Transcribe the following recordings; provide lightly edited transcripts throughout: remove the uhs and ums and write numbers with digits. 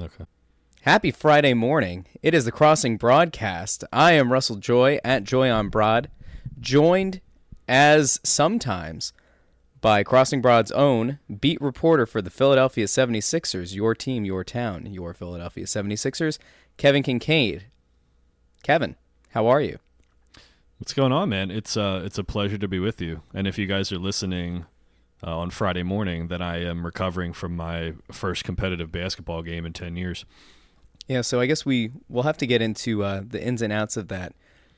Okay. Happy Friday morning. It is the Crossing Broadcast. I am Russell Joy at Joy on Broad, joined as sometimes by Crossing Broad's own beat reporter for the Philadelphia 76ers, your team, your town, your Philadelphia 76ers, Kevin Kincaid. Kevin, how are you? What's going on, man? It's a pleasure to be with you. And if you guys are listening on Friday morning, then I am recovering from my first competitive basketball game in 10 years. Yeah, so I guess we'll have to get into the ins and outs of that.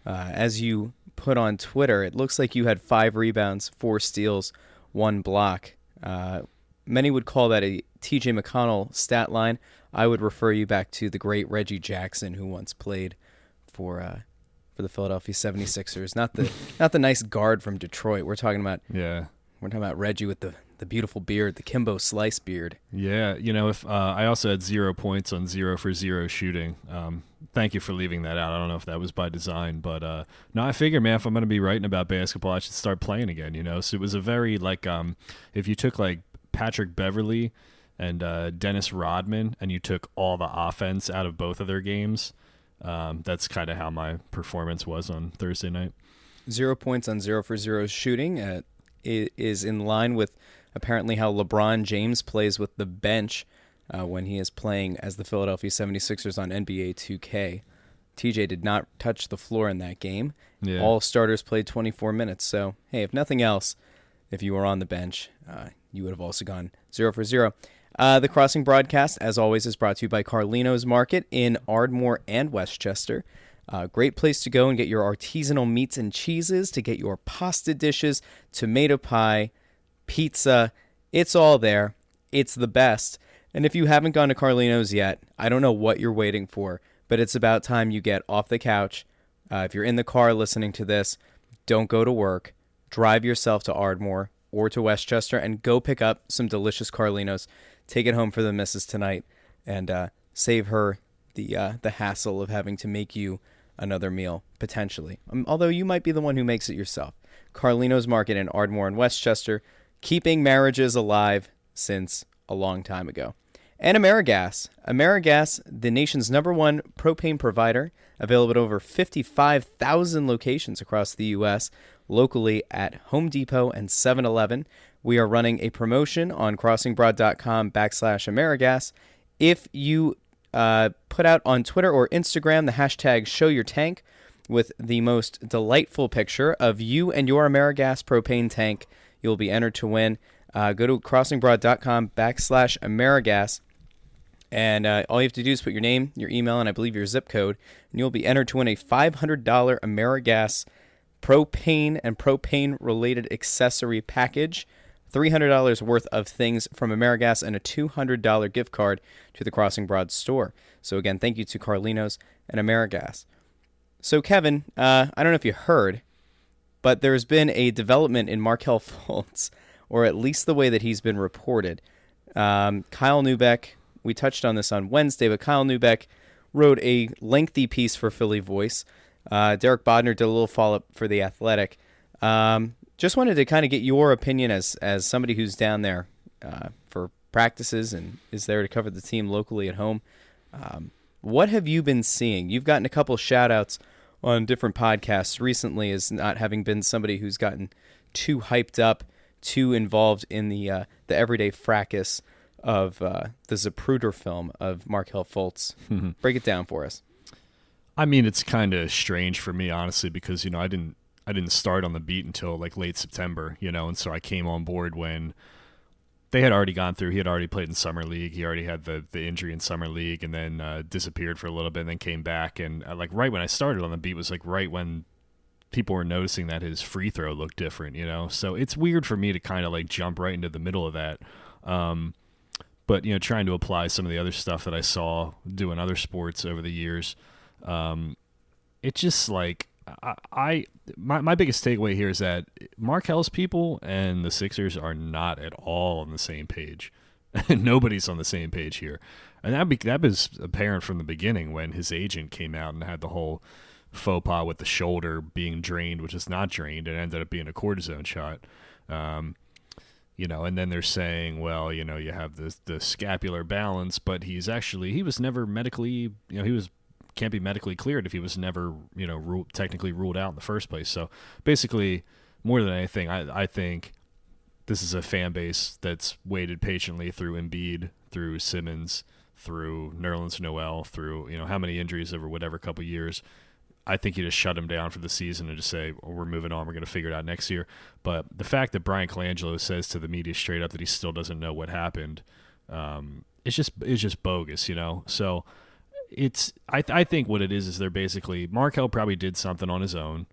As you put on Twitter, it looks like you had 5 rebounds, 4 steals, 1 block. Many would call that a T.J. McConnell stat line. I would refer you back to the great Reggie Jackson, who once played for the Philadelphia 76ers. Not the nice guard from Detroit. We're talking about Reggie with the beautiful beard, the Kimbo Slice beard. Yeah, you know, if I also had 0 points on 0 for 0 shooting. Thank you for leaving that out. I don't know if that was by design, but no, I figure, man, if I'm going to be writing about basketball, I should start playing again, you know? So it was a very, like, if you took, like, Patrick Beverley and Dennis Rodman and you took all the offense out of both of their games, that's kind of how my performance was on Thursday night. 0 points on 0 for 0 shooting is in line with apparently how LeBron James plays with the bench when he is playing as the Philadelphia 76ers on NBA 2K. TJ did not touch the floor in that game. Yeah. All starters played 24 minutes. So, hey, if nothing else, if you were on the bench, you would have also gone 0 for 0. The Crossing Broadcast, as always, is brought to you by Carlino's Market in Ardmore and Westchester. Great place to go and get your artisanal meats and cheeses, to get your pasta dishes, tomato pie, pizza. It's all there. It's the best. And if you haven't gone to Carlino's yet, I don't know what you're waiting for, but it's about time you get off the couch. If you're in the car listening to this, don't go to work. Drive yourself to Ardmore or to Westchester and go pick up some delicious Carlino's. Take it home for the missus tonight and save her the hassle of having to make you another meal, potentially. Although you might be the one who makes it yourself. Carlino's Market in Ardmore and Westchester, keeping marriages alive since a long time ago. And Amerigas. Amerigas, the nation's #1 propane provider, available at over 55,000 locations across the U.S., locally at Home Depot and 7-Eleven. We are running a promotion on crossingbroad.com/Amerigas. If you put out on Twitter or Instagram the hashtag #ShowYourTank with the most delightful picture of you and your Amerigas propane tank, you'll be entered to win. Go to crossingbroad.com/Amerigas. And all you have to do is put your name, your email, and I believe your zip code, and you'll be entered to win a $500 Amerigas propane and propane-related accessory package, $300 worth of things from Amerigas, and a $200 gift card to the Crossing Broad store. So again, thank you to Carlino's and Amerigas. So Kevin, I don't know if you heard, but there's been a development in Markelle Fultz, or at least the way that he's been reported. Kyle Neubeck, we touched on this on Wednesday, but Kyle Neubeck wrote a lengthy piece for Philly Voice. Derek Bodner did a little follow-up for The Athletic. Just wanted to kind of get your opinion as somebody who's down there for practices and is there to cover the team locally at home. What have you been seeing? You've gotten a couple of shout-outs on different podcasts recently as not having been somebody who's gotten too hyped up, too involved in the everyday fracas of the Zapruder film of Markelle Fultz. Mm-hmm. Break it down for us. I mean, it's kind of strange for me, honestly, because, you know, I didn't start on the beat until like late September, you know, and so I came on board when they had already gone through. He had already played in summer league. He already had the injury in summer league, and then disappeared for a little bit, and then came back. And like right when I started on the beat was like right when people were noticing that his free throw looked different, you know. So it's weird for me to kind of like jump right into the middle of that. But you know, trying to apply some of the other stuff that I saw doing other sports over the years, it just like. My biggest takeaway here is that Markelle's people and the Sixers are not at all on the same page. Nobody's on the same page here. And that was apparent from the beginning when his agent came out and had the whole faux pas with the shoulder being drained, which is not drained, and ended up being a cortisone shot. You know, and then they're saying, well, you know, you have the scapular balance, but he's actually, he was never medically, you know, he was, can't be medically cleared if he was never, you know, technically ruled out in the first place. So basically, more than anything, I think this is a fan base that's waited patiently through Embiid, through Simmons, through Nerlens Noel, through, you know, how many injuries over whatever couple years. I think you just shut him down for the season and just say, oh, we're moving on, we're going to figure it out next year. But the fact that Brian Colangelo says to the media straight up that he still doesn't know what happened, it's just bogus, you know? So it's, I think what it is they're basically, Markelle probably did something on his own,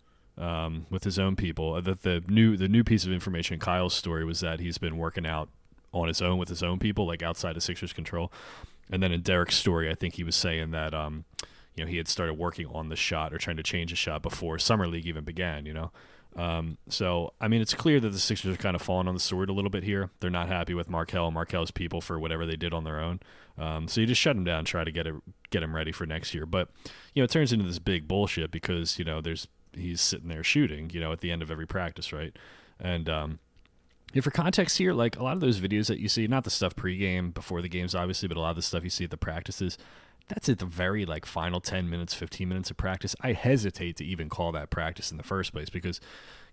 with his own people. The new piece of information in Kyle's story was that he's been working out on his own with his own people, like outside of Sixers control. And then in Derek's story, I think he was saying that, you know, he had started working on the shot or trying to change a shot before Summer League even began, you know. So, I mean, it's clear that the Sixers are kind of falling on the sword a little bit here. They're not happy with Markelle and Markelle's people for whatever they did on their own. So you just shut him down and try to get him ready for next year. But, you know, it turns into this big bullshit because, you know, he's sitting there shooting, you know, at the end of every practice, right? And for context here, like a lot of those videos that you see, not the stuff pregame, before the games, obviously, but a lot of the stuff you see at the practices, that's at the very like final 10 minutes, 15 minutes of practice. I hesitate to even call that practice in the first place because,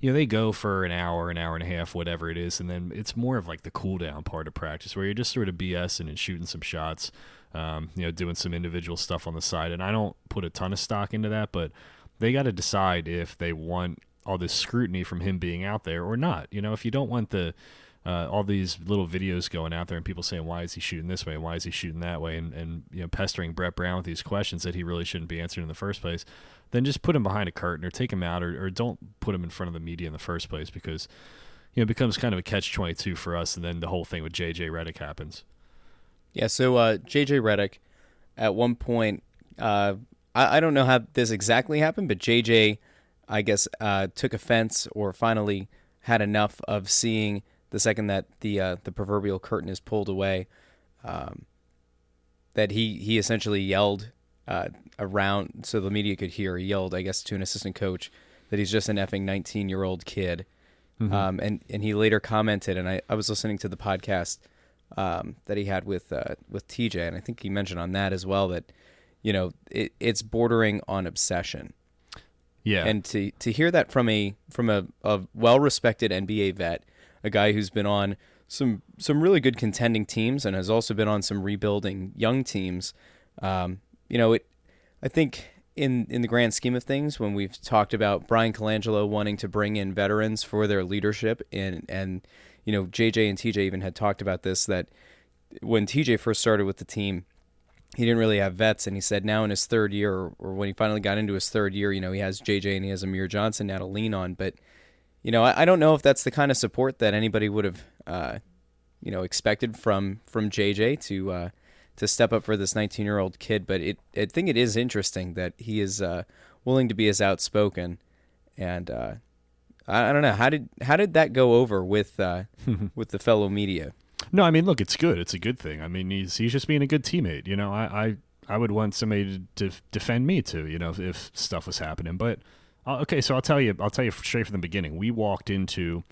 you know, they go for an hour and a half, whatever it is. And then it's more of like the cool down part of practice where you're just sort of BSing and shooting some shots, you know, doing some individual stuff on the side. And I don't put a ton of stock into that, but they got to decide if they want all this scrutiny from him being out there or not. You know, if you don't want the, all these little videos going out there and people saying, why is he shooting this way? Why is he shooting that way? And you know, pestering Brett Brown with these questions that he really shouldn't be answering in the first place, then just put him behind a curtain or take him out or don't put him in front of the media in the first place because, you know, it becomes kind of a catch-22 for us. And then the whole thing with J.J. Redick happens. Yeah. So, J.J. Redick at one point, I don't know how this exactly happened, but J.J., I guess, took offense or finally had enough of seeing the second that the proverbial curtain is pulled away, that he essentially yelled around so the media could hear. He yelled, I guess, to an assistant coach that he's just an effing 19-year-old kid. Mm-hmm. And he later commented, and I was listening to the podcast that he had with TJ, and I think he mentioned on that as well that, you know, it's bordering on obsession. Yeah. And to hear that from a well-respected NBA vet, a guy who's been on some really good contending teams and has also been on some rebuilding young teams. You know, I think in the grand scheme of things, when we've talked about Brian Colangelo wanting to bring in veterans for their leadership, and you know, JJ and TJ even had talked about this, that when TJ first started with the team, he didn't really have vets, and he said now in his third year, or when he finally got into his third year, you know, he has JJ and he has Amir Johnson now to lean on, but you know, I don't know if that's the kind of support that anybody would have, you know, expected from JJ to step up for this 19-year-old kid. But I think it is interesting that he is willing to be as outspoken. And I don't know, how did that go over with the fellow media? No, I mean, look, it's good. It's a good thing. I mean, he's just being a good teammate. You know, I would want somebody to defend me too. You know, if stuff was happening, but. Okay, so I'll tell you straight from the beginning. We walked into,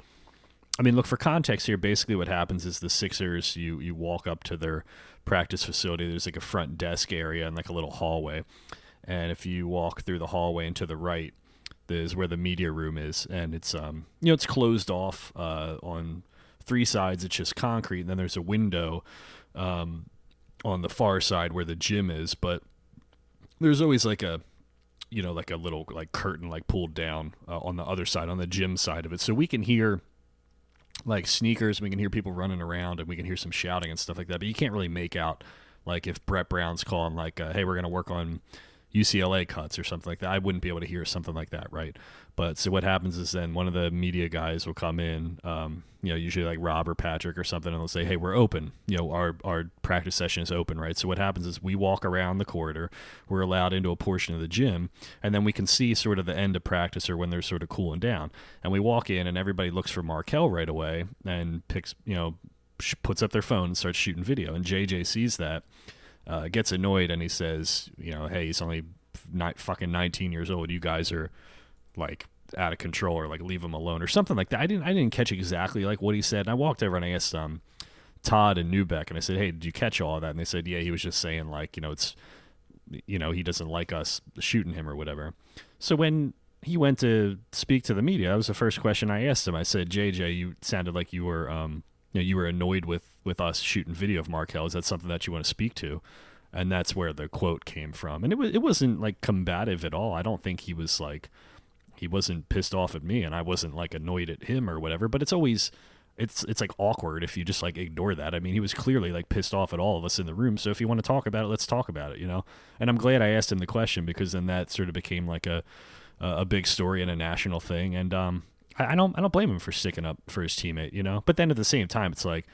I mean, look, for context here, basically what happens is the Sixers, you walk up to their practice facility. There's like a front desk area and like a little hallway. And if you walk through the hallway and to the right is where the media room is. And it's, you know, it's closed off on three sides. It's just concrete. And then there's a window on the far side where the gym is. But there's always like a, you know, like a little like curtain like pulled down on the other side, on the gym side of it. So we can hear like sneakers, we can hear people running around, and we can hear some shouting and stuff like that. But you can't really make out like if Brett Brown's calling like, hey, we're going to work on UCLA cuts or something like that. I wouldn't be able to hear something like that, right? But so what happens is then one of the media guys will come in, you know, usually like Rob or Patrick or something, and they'll say, hey, we're open. You know, our practice session is open, right? So what happens is we walk around the corridor, we're allowed into a portion of the gym, and then we can see sort of the end of practice or when they're sort of cooling down. And we walk in, and everybody looks for Markelle right away and picks, you know, puts up their phone and starts shooting video. And JJ sees that. Gets annoyed, and he says, you know, hey, he's only fucking 19 years old. You guys are like out of control, or like leave him alone or something like that. I didn't catch exactly like what he said. And I walked over and I asked Todd and Neubeck, and I said, "Hey, did you catch all of that?" And they said, "Yeah, he was just saying like, you know, it's, you know, he doesn't like us shooting him or whatever." So when he went to speak to the media, that was the first question I asked him. I said, "JJ, you sounded like you were, you know, you were annoyed with us shooting video of Markelle. Is that something that you want to speak to?" And that's where the quote came from. And it wasn't like combative at all. I don't think he was like, he wasn't pissed off at me, and I wasn't like annoyed at him or whatever. But it's always, it's like awkward if you just like ignore that. I mean, he was clearly like pissed off at all of us in the room. So if you want to talk about it, let's talk about it, you know? And I'm glad I asked him the question, because then that sort of became like a big story and a national thing. And I don't blame him for sticking up for his teammate, you know? But then at the same time, it's like,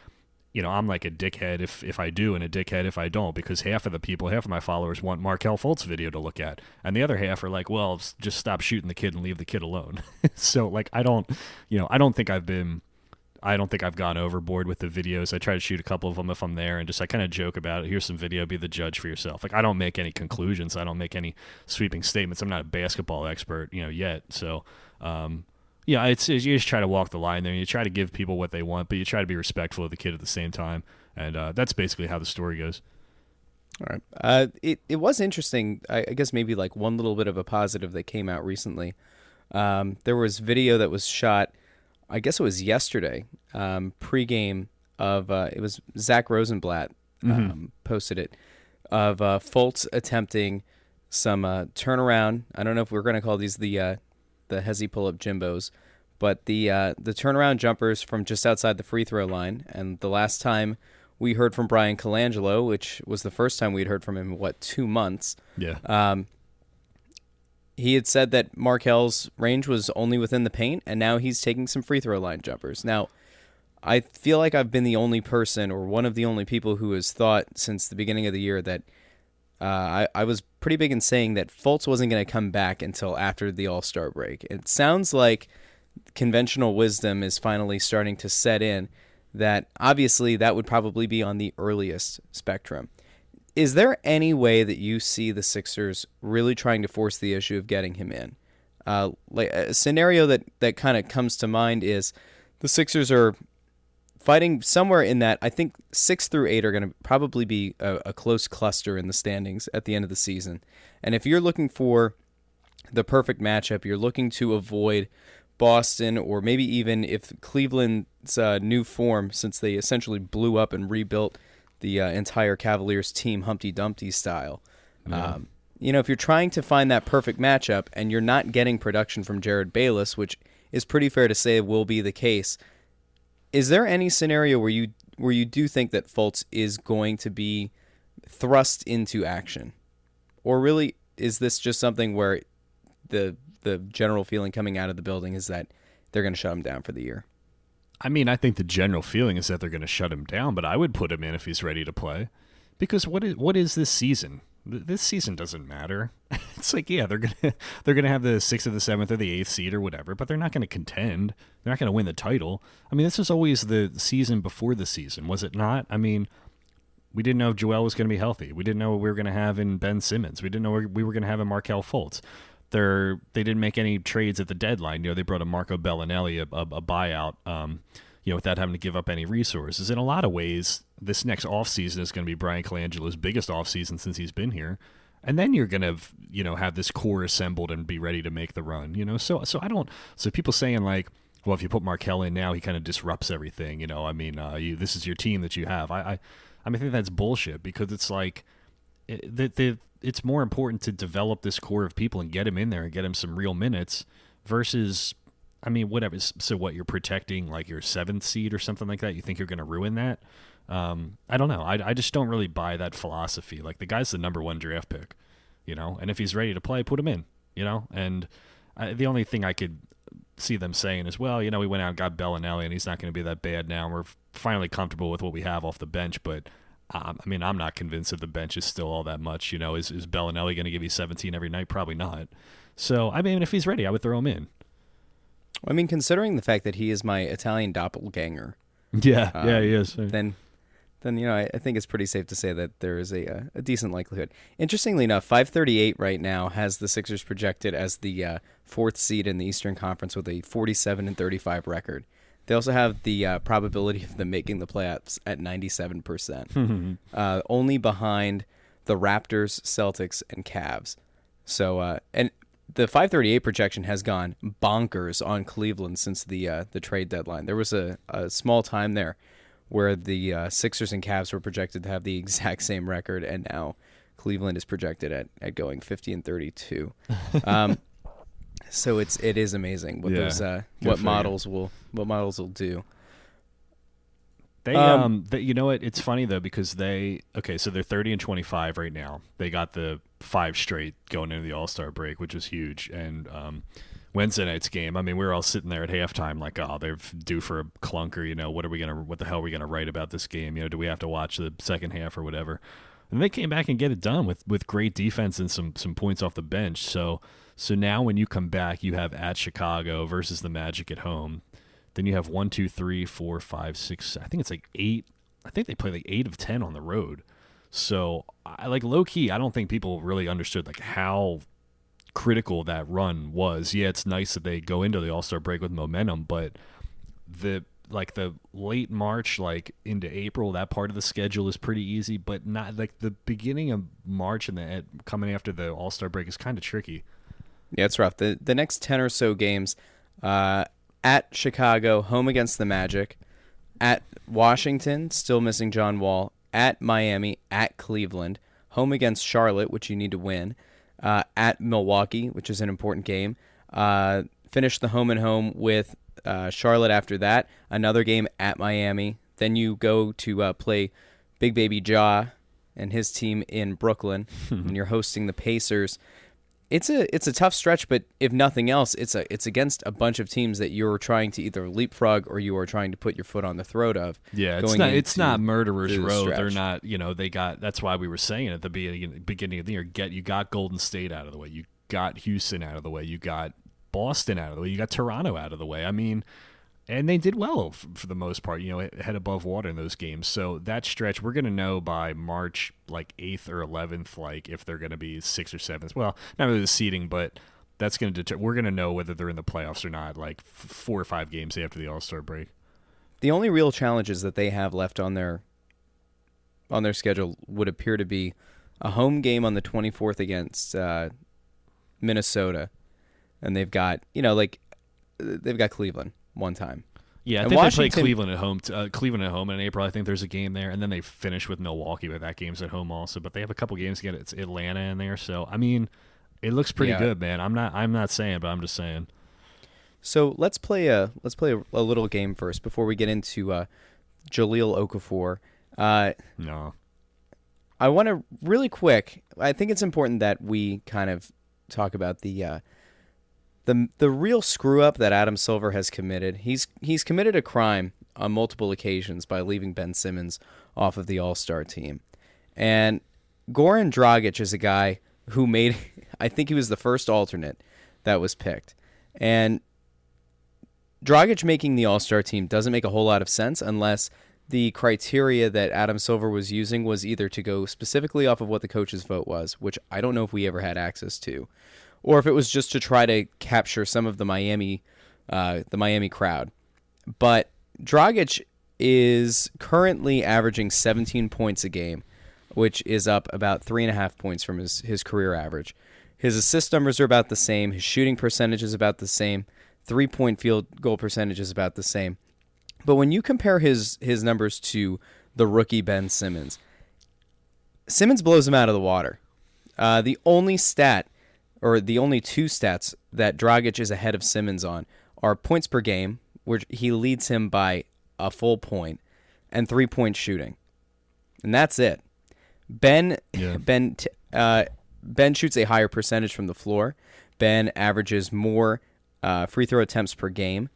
you know, I'm like a dickhead if I do, and a dickhead if I don't, because half of my followers want Markelle Fultz video to look at, and the other half are like, well, just stop shooting the kid and leave the kid alone. So like, I don't think I've gone overboard with the videos. I try to shoot a couple of them if I'm there, and just I kind of joke about it. Here's some video, be the judge for yourself. Like, I don't make any conclusions. I don't make any sweeping statements. I'm not a basketball expert, you know, yet. So, yeah, it's you just try to walk the line there, and you try to give people what they want, but you try to be respectful of the kid at the same time, and that's basically how the story goes. All right. It was interesting. I guess maybe like one little bit of a positive that came out recently. There was video that was shot, I guess it was yesterday, pregame of it was Zach Rosenblatt posted it, of Fultz attempting some turnaround. I don't know if we're going to call these the Hezi pull-up Jimbos, but the turnaround jumpers from just outside the free throw line. And the last time we heard from Brian Colangelo, which was the first time we'd heard from him in, 2 months? Yeah. He had said that Markelle's range was only within the paint, and now he's taking some free throw line jumpers. Now, I feel like I've been the only person, or one of the only people, who has thought since the beginning of the year that I was pretty big in saying that Fultz wasn't going to come back until after the All-Star break. It sounds like conventional wisdom is finally starting to set in, that obviously that would probably be on the earliest spectrum. Is there any way that you see the Sixers really trying to force the issue of getting him in? Like a scenario that kind of comes to mind is the Sixers are fighting somewhere in that. I think 6 through 8 are going to probably be a close cluster in the standings at the end of the season. And if you're looking for the perfect matchup, you're looking to avoid Boston, or maybe even if Cleveland's new form, since they essentially blew up and rebuilt the entire Cavaliers team Humpty Dumpty style. Yeah. You know, if you're trying to find that perfect matchup and you're not getting production from Jarrad Bayless, which is pretty fair to say will be the case, is there any scenario where you do think that Fultz is going to be thrust into action? Or really, is this just something where the general feeling coming out of the building is that they're going to shut him down for the year? I mean, I think the general feeling is that they're going to shut him down, but I would put him in if he's ready to play. Because what is this season? This season doesn't matter. It's like, yeah, they're gonna have the 6th or the 7th or the 8th seed or whatever, but they're not going to contend. They're not going to win the title. I mean, this was always the season before the season, was it not? I mean, we didn't know if Joel was going to be healthy. We didn't know what we were going to have in Ben Simmons. We didn't know what we were going to have in Markelle Fultz. They didn't make any trades at the deadline. You know, they brought a Marco Bellinelli, a buyout, you know, without having to give up any resources. In a lot of ways, this next offseason is going to be Brian Colangelo's biggest offseason since he's been here. And then you're going to, you know, have this core assembled and be ready to make the run, you know? So people saying like, well, if you put Markelle in now, he kind of disrupts everything, you know? I mean, this is your team that you have. I think that's bullshit, because it's like, it's more important to develop this core of people and get him in there and get him some real minutes versus, I mean, whatever. So what, you're protecting like your 7th seed or something like that? You think you're going to ruin that? I don't know. I just don't really buy that philosophy. Like, the guy's the number 1 draft pick, you know, and if he's ready to play, put him in, you know, and the only thing I could see them saying is, well, you know, we went out and got Bellinelli and he's not going to be that bad now. We're finally comfortable with what we have off the bench, but I mean, I'm not convinced that the bench is still all that much. You know, is Bellinelli going to give you 17 every night? Probably not. So, I mean, if he's ready, I would throw him in. I mean, considering the fact that he is my Italian doppelganger. Yeah, he is. Then then, you know, I think it's pretty safe to say that there is a decent likelihood. Interestingly enough, 538 right now has the Sixers projected as the fourth seed in the Eastern Conference with a 47-35 record. They also have the probability of them making the playoffs at 97%, only behind the Raptors, Celtics, and Cavs. So, and the 538 projection has gone bonkers on Cleveland since the trade deadline. There was a small time there where the Sixers and Cavs were projected to have the exact same record, and now Cleveland is projected at going 50-32. So it is amazing what those what models will do. They you know what, it's funny though, because they so they're 30-25 right now. They got the 5 straight going into the All-Star break, which was huge. And Wednesday night's game, I mean, we were all sitting there at halftime like, oh, they're due for a clunker, you know, what the hell are we gonna write about this game? You know, do we have to watch the second half or whatever? And they came back and get it done with great defense and some points off the bench. So now when you come back, you have at Chicago versus the Magic at home. Then you have 1, 2, 3, 4, 5, 6. I think it's like 8. I think they play like 8 of 10 on the road. So I like low key, I don't think people really understood like how critical that run was. Yeah, it's nice that they go into the All-Star break with momentum, but the late March, like into April, that part of the schedule is pretty easy, but not like the beginning of March and the coming after the All-Star break is kind of tricky. Yeah, it's rough. The next 10 or so games, at Chicago, home against the Magic, at Washington, still missing John Wall, at Miami, at Cleveland, home against Charlotte, which you need to win, at Milwaukee, which is an important game, finish the home and home with Charlotte after that, another game at Miami. Then you go to play Big Baby Ja and his team in Brooklyn, and you're hosting the Pacers. It's a tough stretch, but if nothing else, it's against a bunch of teams that you're trying to either leapfrog or you are trying to put your foot on the throat of. Yeah, it's not Murderers Row. They're not, you know, that's why we were saying at the beginning of the year, you got Golden State out of the way, you got Houston out of the way, you got Boston out of the way, you got Toronto out of the way. I mean, and they did well for the most part, you know, head above water in those games. So that stretch, we're going to know by March, like 8th or 11th, like if they're going to be 6th or 7th. Well, not really the seeding, but that's going to we're going to know whether they're in the playoffs or not, like 4 or 5 games after the All-Star break. The only real challenges that they have left on their schedule would appear to be a home game on the 24th against Minnesota. And they've got Cleveland one time. Yeah, I think they play Cleveland at home. Cleveland at home in April. I think there's a game there, and then they finish with Milwaukee, but that game's at home also. But they have a couple games again. It's Atlanta in there, so I mean, it looks pretty good, man. I'm not saying, but I'm just saying. So let's play a little game first before we get into Jahlil Okafor. No, I want to really quick. I think it's important that we kind of talk about the real screw-up that Adam Silver has committed. He's committed a crime on multiple occasions by leaving Ben Simmons off of the All-Star team. And Goran Dragić is a guy who made, I think he was the first alternate that was picked. And Dragić making the All-Star team doesn't make a whole lot of sense unless the criteria that Adam Silver was using was either to go specifically off of what the coach's vote was, which I don't know if we ever had access to, or if it was just to try to capture some of the Miami crowd. But Dragić is currently averaging 17 points a game, which is up about 3.5 points from his career average. His assist numbers are about the same. His shooting percentage is about the same. Three-point field goal percentage is about the same. But when you compare his numbers to the rookie Ben Simmons, Simmons blows him out of the water. The only two stats that Dragić is ahead of Simmons on are points per game, where he leads him by a full point, and three-point shooting. And that's it. Ben shoots a higher percentage from the floor. Ben averages more free throw attempts per game.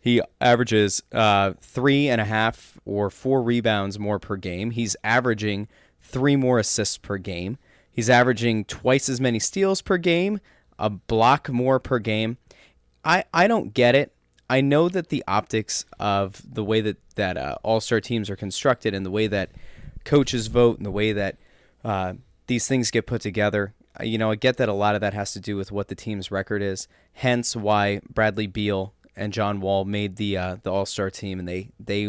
He averages 3.5 or 4 rebounds more per game. He's averaging 3 more assists per game. He's averaging twice as many steals per game, a block more per game. I don't get it. I know that the optics of the way that All-Star teams are constructed and the way that coaches vote and the way that these things get put together. You know, I get that a lot of that has to do with what the team's record is, hence why Bradley Beal and John Wall made the All-Star team, and they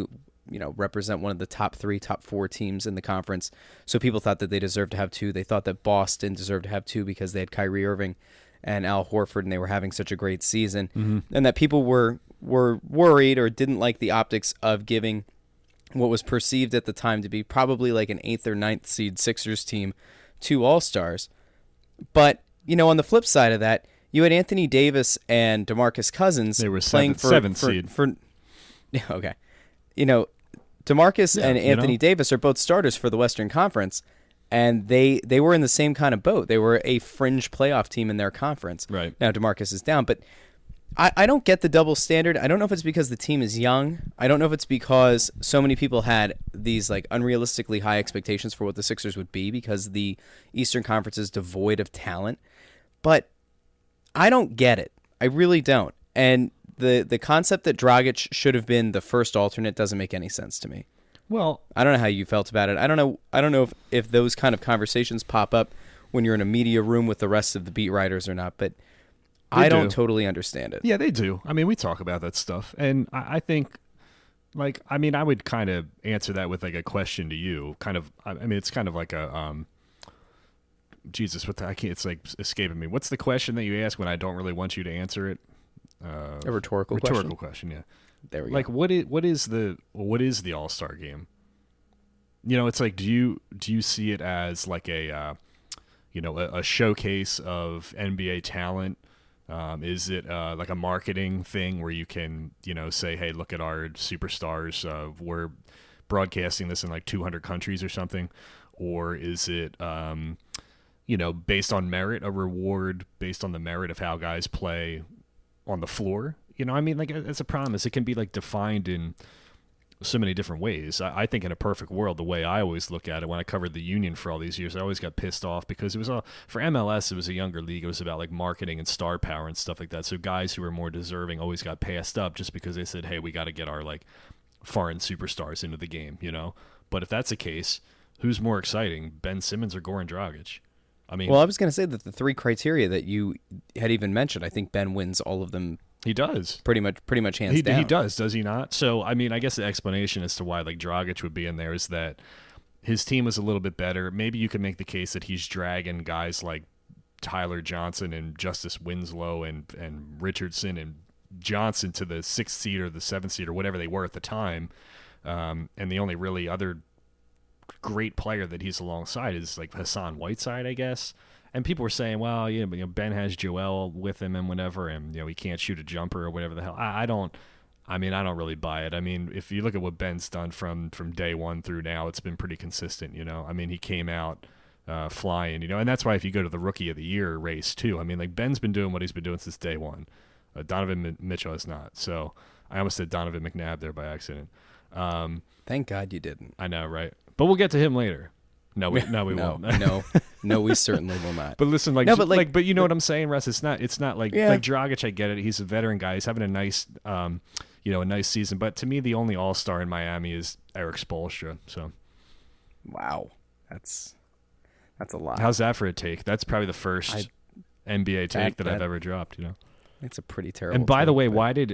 you know, represent one of the top three, top four teams in the conference. So people thought that they deserved to have two. They thought that Boston deserved to have two because they had Kyrie Irving and Al Horford, and they were having such a great season. Mm-hmm. And that people were worried or didn't like the optics of giving what was perceived at the time to be probably like an 8th or 9th seed Sixers team two All-Stars. But, you know, on the flip side of that, you had Anthony Davis and DeMarcus Cousins playing for seventh seed. Okay. You know, DeMarcus and Anthony Davis are both starters for the Western Conference, and they were in the same kind of boat. They were a fringe playoff team in their conference. Right. Now DeMarcus is down, but I don't get the double standard. I don't know if it's because the team is young. I don't know if it's because so many people had these like unrealistically high expectations for what the Sixers would be because the Eastern Conference is devoid of talent. But I don't get it. I really don't. And the concept that Dragić should have been the first alternate doesn't make any sense to me. Well, I don't know how you felt about it. I don't know if those kind of conversations pop up when you're in a media room with the rest of the beat writers or not, but I don't totally understand it. Yeah, they do. I mean, we talk about that stuff, and I think, like, I mean, I would kind of answer that with like a question to you. Kind of, I mean, it's kind of like a Jesus, it's like escaping me. What's the question that you ask when I don't really want you to answer it? A rhetorical question, yeah. There we go. Like, what is the All-Star game? You know, it's like, do you see it as like a showcase of NBA talent? Is it like a marketing thing where you can, you know, say, hey, look at our superstars. We're broadcasting this in like 200 countries or something. Or is it, you know, based on merit, a reward based on the merit of how guys play on the floor? You know, I mean, like, it's a promise. It can be like defined in so many different ways. I think in a perfect world, the way I always look at it, when I covered the Union for all these years, I always got pissed off because it was all for MLS. It was a younger league. It was about like marketing and star power and stuff like that. So guys who were more deserving always got passed up just because they said, hey, we got to get our like foreign superstars into the game, you know? But if that's the case, who's more exciting, Ben Simmons or Goran Dragić? I mean, well, I was going to say that the three criteria that you had even mentioned, I think Ben wins all of them. He does. Pretty much hands down. He does he not? So, I mean, I guess the explanation as to why, like, Dragić would be in there is that his team was a little bit better. Maybe you could make the case that he's dragging guys like Tyler Johnson and Justice Winslow and Richardson and Johnson to the 6th seed or the 7th seed or whatever they were at the time. And the only really other great player that he's alongside is, like, Hassan Whiteside, I guess. And people were saying, well, yeah, but, you know, Ben has Joel with him and whatever, and, you know, he can't shoot a jumper or whatever the hell. I don't really buy it. I mean, if you look at what Ben's done from day one through now, it's been pretty consistent, you know. I mean, he came out flying, you know, and that's why if you go to the Rookie of the Year race too, I mean, like, Ben's been doing what he's been doing since day one. Donovan Mitchell has not. So I almost said Donovan McNabb there by accident. Thank God you didn't. I know, right? But we'll get to him later. No, we won't. No, we certainly will not. But listen, like, no, but you know what I'm saying, Russ? It's not like, yeah, like Dragić. I get it. He's a veteran guy. He's having a nice, you know, a nice season. But to me, the only All-Star in Miami is Eric Spoelstra. So, wow, that's a lot. How's that for a take? That's probably the first NBA take that I've ever dropped. You know, it's a pretty terrible. And by the way,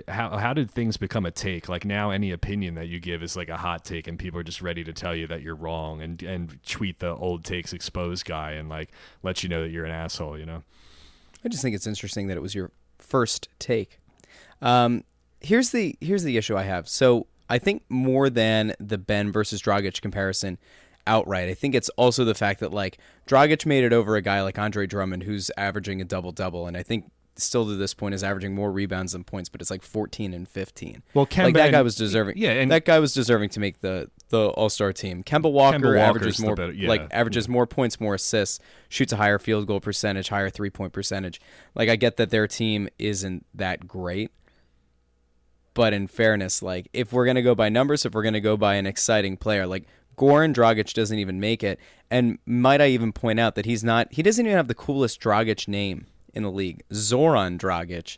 how did things become a take? Like, now any opinion that you give is like a hot take, and people are just ready to tell you that you're wrong and tweet the old takes exposed guy and like let you know that you're an asshole. You know, I just think it's interesting that it was your first take. Here's the issue I have. So I think more than the Ben versus Dragić comparison outright, I think it's also the fact that like Dragić made it over a guy like Andre Drummond, who's averaging a double-double, and I think still to this point is averaging more rebounds than points, but it's like 14 and 15. Well, Kemba, like, that guy was deserving. Yeah, and that guy was deserving to make the All-Star team. Kemba Walker averages more, better, yeah, like averages more points, more assists, shoots a higher field goal percentage, higher three-point percentage. Like, I get that their team isn't that great, but in fairness, like, if we're gonna go by numbers, if we're gonna go by an exciting player, like, Goran Dragić doesn't even make it. And might I even point out that he doesn't even have the coolest Dragić name in the league. Zoran Dragić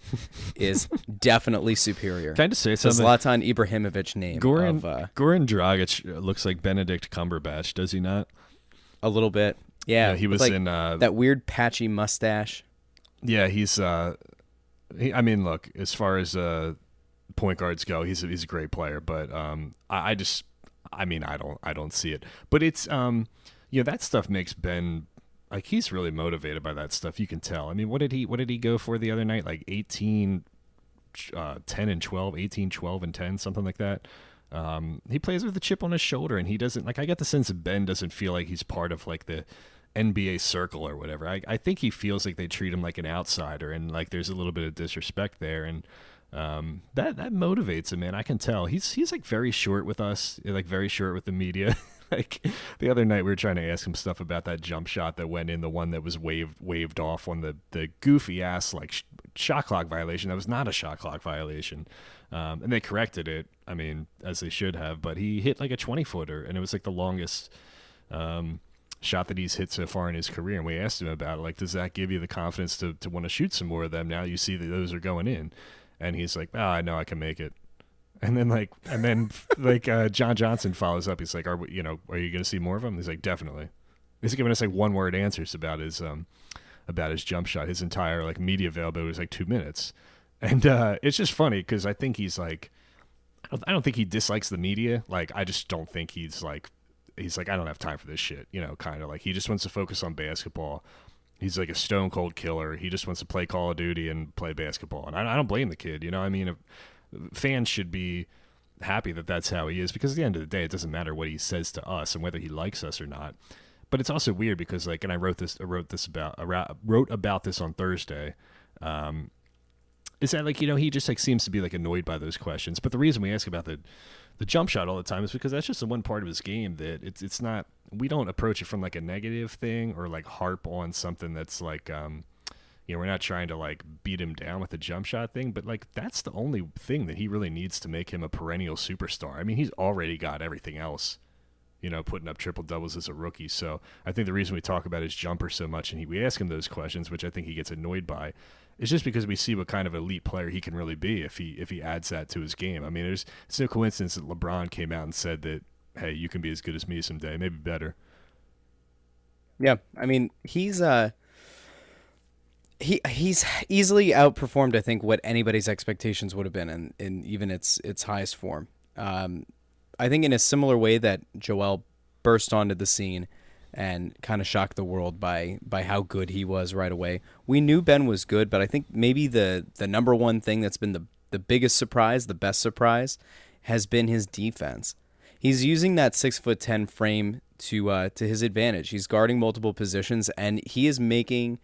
is definitely superior. Can I just say something? The Zlatan Ibrahimovic name. Goran Dragić looks like Benedict Cumberbatch, does he not? A little bit. Yeah, he was like in that weird patchy mustache. Yeah, he's I mean, look, as far as point guards go, he's a great player, but I don't see it. But it's that stuff makes Ben, like, he's really motivated by that stuff. You can tell. I mean, what did he go for the other night? Like 18, 10 and 12, 18, 12 and 10, something like that. He plays with a chip on his shoulder, and he doesn't, like, I get the sense that Ben doesn't feel like he's part of, like, the NBA circle or whatever. I think he feels like they treat him like an outsider, and like there's a little bit of disrespect there, and that motivates him, man. I can tell he's like very short with us, like very short with the media. Like the other night, we were trying to ask him stuff about that jump shot that went in, the one that was waved off on the goofy ass like shot clock violation. That was not a shot clock violation, and they corrected it. I mean, as they should have. But he hit like a 20-footer, and it was like the longest shot that he's hit so far in his career. And we asked him about it, like, does that give you the confidence to want to shoot some more of them now you see that those are going in? And he's like, I know I can make it. And then John Johnson follows up. He's like, are you going to see more of them? He's like, definitely. He's giving us like one-word answers about his jump shot. His entire like media availability was like 2 minutes, and it's just funny because I think he's like, I don't think he dislikes the media. Like, I just don't think he's like, I don't have time for this shit. You know, kind of like he just wants to focus on basketball. He's like a stone cold killer. He just wants to play Call of Duty and play basketball. And I don't blame the kid. You know, I mean. Fans should be happy that that's how he is, because at the end of the day, it doesn't matter what he says to us and whether he likes us or not. But it's also weird because, like, and I wrote about this on Thursday. Is that, like, you know, he just like seems to be like annoyed by those questions. But the reason we ask about the jump shot all the time is because that's just the one part of his game that it's not. We don't approach it from like a negative thing or like harp on something that's like. You know, we're not trying to like beat him down with the jump shot thing, but like that's the only thing that he really needs to make him a perennial superstar. I mean, he's already got everything else, you know, putting up triple doubles as a rookie. So I think the reason we talk about his jumper so much and we ask him those questions, which I think he gets annoyed by, is just because we see what kind of elite player he can really be if he adds that to his game. I mean, it's no coincidence that LeBron came out and said that, hey, you can be as good as me someday, maybe better. Yeah, I mean, he's He's easily outperformed, I think, what anybody's expectations would have been in even its highest form. I think in a similar way that Joel burst onto the scene and kind of shocked the world by how good he was right away. We knew Ben was good, but I think maybe the number one thing that's been the biggest surprise, the best surprise, has been his defense. He's using that 6'10" frame to his advantage. He's guarding multiple positions, and he is making.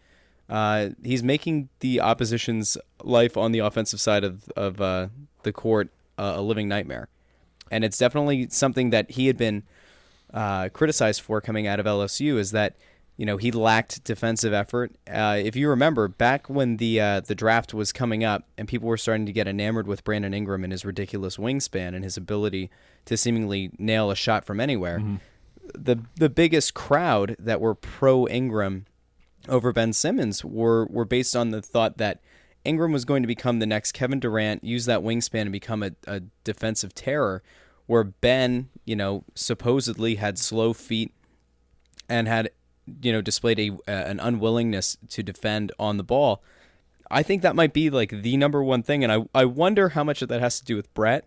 He's making the opposition's life on the offensive side of the court a living nightmare. And it's definitely something that he had been criticized for coming out of LSU, is that, you know, he lacked defensive effort. If you remember, back when the draft was coming up and people were starting to get enamored with Brandon Ingram and his ridiculous wingspan and his ability to seemingly nail a shot from anywhere, mm-hmm. the biggest crowd that were pro-Ingram over Ben Simmons were based on the thought that Ingram was going to become the next Kevin Durant, use that wingspan and become a defensive terror, where Ben, you know, supposedly had slow feet and had, you know, displayed an unwillingness to defend on the ball. I think that might be like the number one thing, and I wonder how much of that has to do with Brett,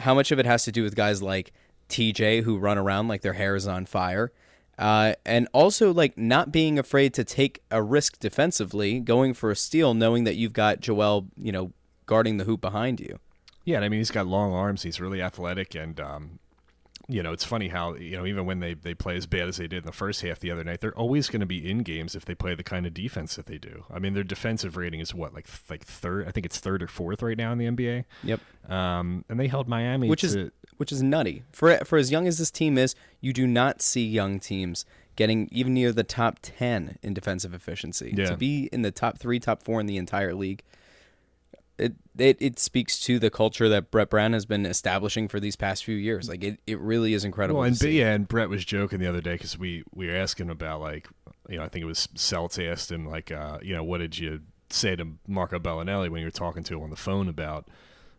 how much of it has to do with guys like TJ who run around like their hair is on fire. And also, like, not being afraid to take a risk defensively, going for a steal, knowing that you've got Joel, you know, guarding the hoop behind you. Yeah, and I mean, he's got long arms. He's really athletic. And, you know, it's funny how, you know, even when they play as bad as they did in the first half the other night, they're always going to be in games if they play the kind of defense that they do. I mean, their defensive rating is what, like third? I think it's third or fourth right now in the NBA. Yep. And they held Miami Which is nutty. For as young as this team is, you do not see young teams getting even near the top 10 in defensive efficiency. Yeah. To be in the top 3, top 4 in the entire league, it speaks to the culture that Brett Brown has been establishing for these past few years. Like, it really is incredible. Well, and Brett was joking the other day because we were asking about, like, you know, I think it was Celts asked him, like, you know, what did you say to Marco Bellinelli when you were talking to him on the phone about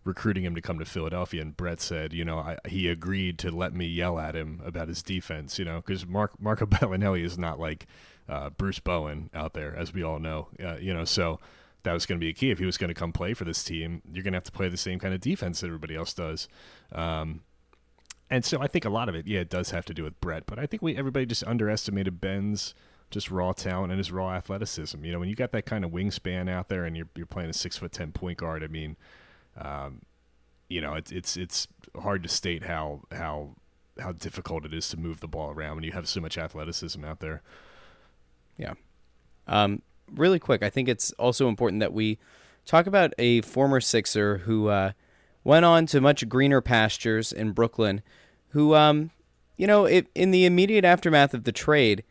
recruiting him to come to Philadelphia? And Brett said, you know, he agreed to let me yell at him about his defense, you know, because Marco Bellinelli is not like Bruce Bowen out there, as we all know, you know, so that was going to be a key. If he was going to come play for this team, you're going to have to play the same kind of defense that everybody else does. And so I think a lot of it, yeah, it does have to do with Brett, but I think everybody just underestimated Ben's just raw talent and his raw athleticism. You know, when you got that kind of wingspan out there and you're playing a 6'10" point guard, I mean, you know, it's hard to state how difficult it is to move the ball around when you have so much athleticism out there. Yeah. Really quick, I think it's also important that we talk about a former Sixer who went on to much greener pastures in Brooklyn, who, you know, in the immediate aftermath of the trade,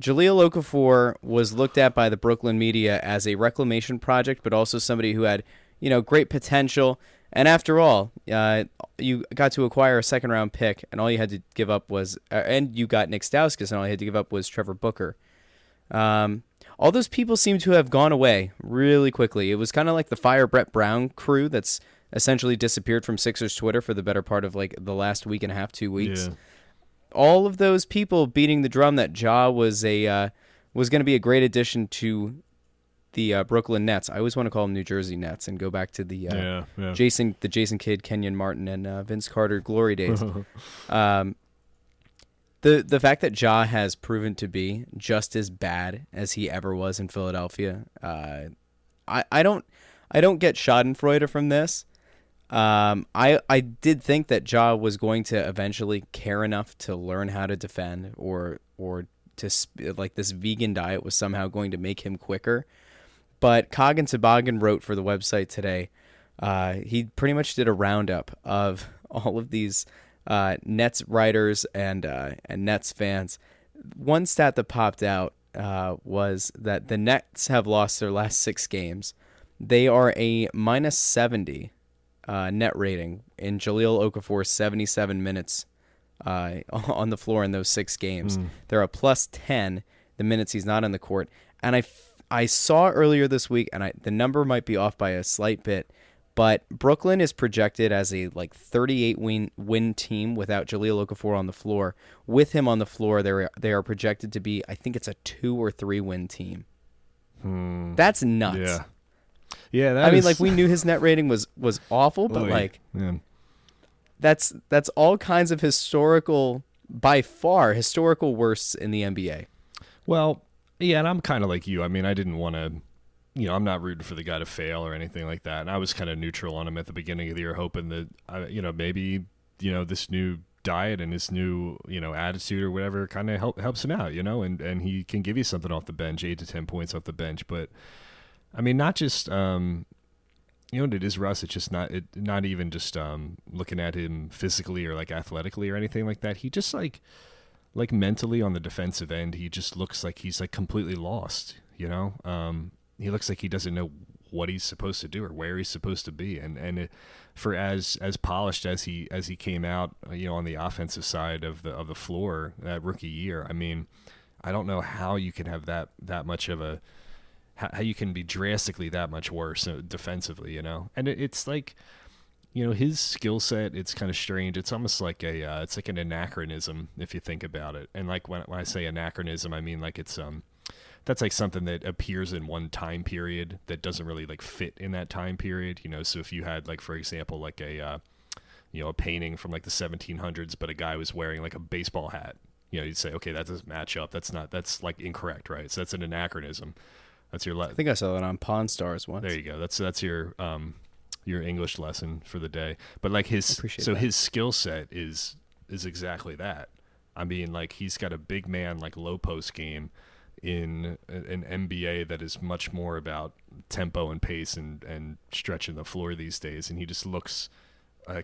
Jahlil Okafor was looked at by the Brooklyn media as a reclamation project, but also somebody who had, you know, great potential. And after all, you got to acquire a second-round pick, and all you had to give up was and you got Nick Stauskas, and all you had to give up was Trevor Booker. All those people seem to have gone away really quickly. It was kind of like the Fire Brett Brown crew that's essentially disappeared from Sixers Twitter for the better part of like the last week and a half, 2 weeks. Yeah. All of those people beating the drum that Ja was was going to be a great addition to the Brooklyn Nets. I always want to call them New Jersey Nets and go back to the Jason Kidd, Kenyon Martin, and Vince Carter glory days. The fact that Ja has proven to be just as bad as he ever was in Philadelphia, I don't get Schadenfreude from this. I did think that Ja was going to eventually care enough to learn how to defend, or to like this vegan diet was somehow going to make him quicker. But Cog and Toboggan wrote for the website today. He pretty much did a roundup of all of these Nets writers and Nets fans. One stat that popped out was that the Nets have lost their last 6 games. They are a minus 70 net rating in Jahlil Okafor's 77 minutes on the floor in those 6 games. They're a plus 10 the minutes he's not on the court. And I saw earlier this week, and the number might be off by a slight bit, but Brooklyn is projected as a like 38 win team without Jahlil Okafor on the floor. With him on the floor, they are projected to be, I think it's a 2 or 3 win team. That's nuts. Yeah. Yeah, that I mean, like, we knew his net rating was awful, but like, man, that's all kinds of historical, by far historical worsts in the NBA. Well, yeah, and I'm kind of like you. I mean, I didn't want to, you know, I'm not rooting for the guy to fail or anything like that. And I was kind of neutral on him at the beginning of the year, hoping that, you know, maybe, you know, this new diet and his new, you know, attitude or whatever kind of helps him out, you know, and he can give you something off the bench, 8 to 10 points off the bench, but. I mean, not just, you know what it is, Russ, it's just not even just looking at him physically or, like, athletically or anything like that. He just, like mentally on the defensive end, he just looks like he's, like, completely lost, you know? He looks like he doesn't know what he's supposed to do or where he's supposed to be. And it, for as polished as he came out, you know, on the offensive side of the floor that rookie year, I mean, I don't know how you can have that much of a – how you can be drastically that much worse defensively, you know? And it's like, you know, his skill set, it's kind of strange. It's almost like it's like an anachronism if you think about it. And like when I say anachronism, I mean like it's, that's like something that appears in one time period that doesn't really like fit in that time period, you know? So if you had like, for example, like you know, a painting from like the 1700s, but a guy was wearing like a baseball hat, you know, you'd say, okay, that doesn't match up. That's like incorrect, right? So that's an anachronism. That's your I think I saw that on Pawn Stars once. There you go. That's your English lesson for the day. But like his skill set is exactly that. I mean, like he's got a big man like low post game in an NBA that is much more about tempo and pace and stretching the floor these days, and he just looks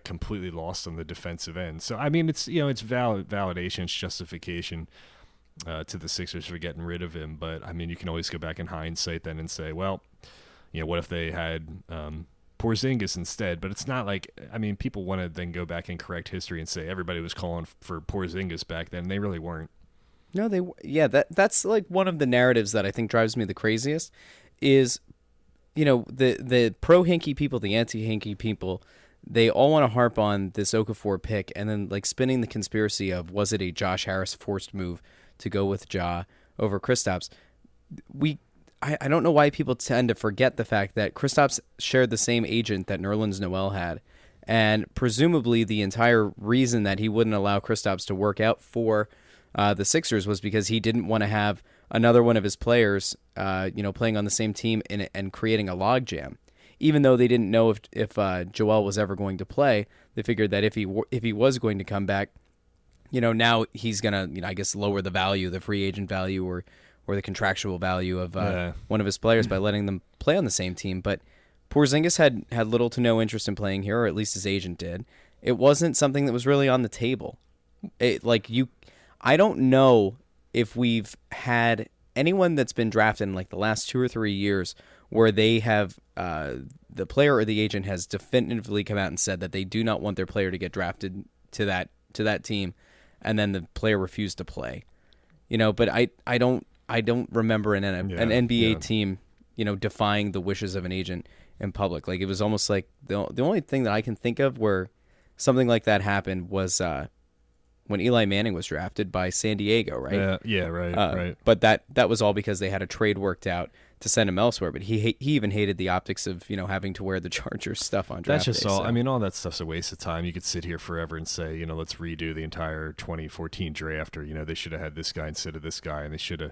completely lost on the defensive end. So I mean, it's, you know, it's validation, it's justification. To the Sixers for getting rid of him, but I mean, you can always go back in hindsight then and say, well, you know, what if they had Porzingis instead? But it's not like, I mean, people want to then go back and correct history and say everybody was calling for Porzingis back then. They really weren't. No, they that's like one of the narratives that I think drives me the craziest is, you know, the pro-Hinkie people, the anti-Hinkie people, they all want to harp on this Okafor pick and then like spinning the conspiracy of was it a Josh Harris forced move to go with Ja over Kristaps. I don't know why people tend to forget the fact that Kristaps shared the same agent that Nerlens Noel had, and presumably the entire reason that he wouldn't allow Kristaps to work out for the Sixers was because he didn't want to have another one of his players, playing on the same team and creating a logjam. Even though they didn't know if Joel was ever going to play, they figured that if he was going to come back, you know, now he's gonna, you know, I guess lower the value, the free agent value or the contractual value of one of his players by letting them play on the same team. But Porzingis had little to no interest in playing here, or at least his agent did. It wasn't something that was really on the table. I don't know if we've had anyone that's been drafted in like the last 2 or 3 years where they have the player or the agent has definitively come out and said that they do not want their player to get drafted to that team, and then the player refused to play. You know, but I don't remember an NBA team, you know, defying the wishes of an agent in public. Like it was almost like the only thing that I can think of where something like that happened was when Eli Manning was drafted by San Diego, right? Right. But that was all because they had a trade worked out to send him elsewhere. But he even hated the optics of, you know, having to wear the Chargers stuff on draft day. That's just all. So. I mean, all that stuff's a waste of time. You could sit here forever and say, you know, let's redo the entire 2014 draft, or, you know, they should have had this guy instead of this guy, and they should have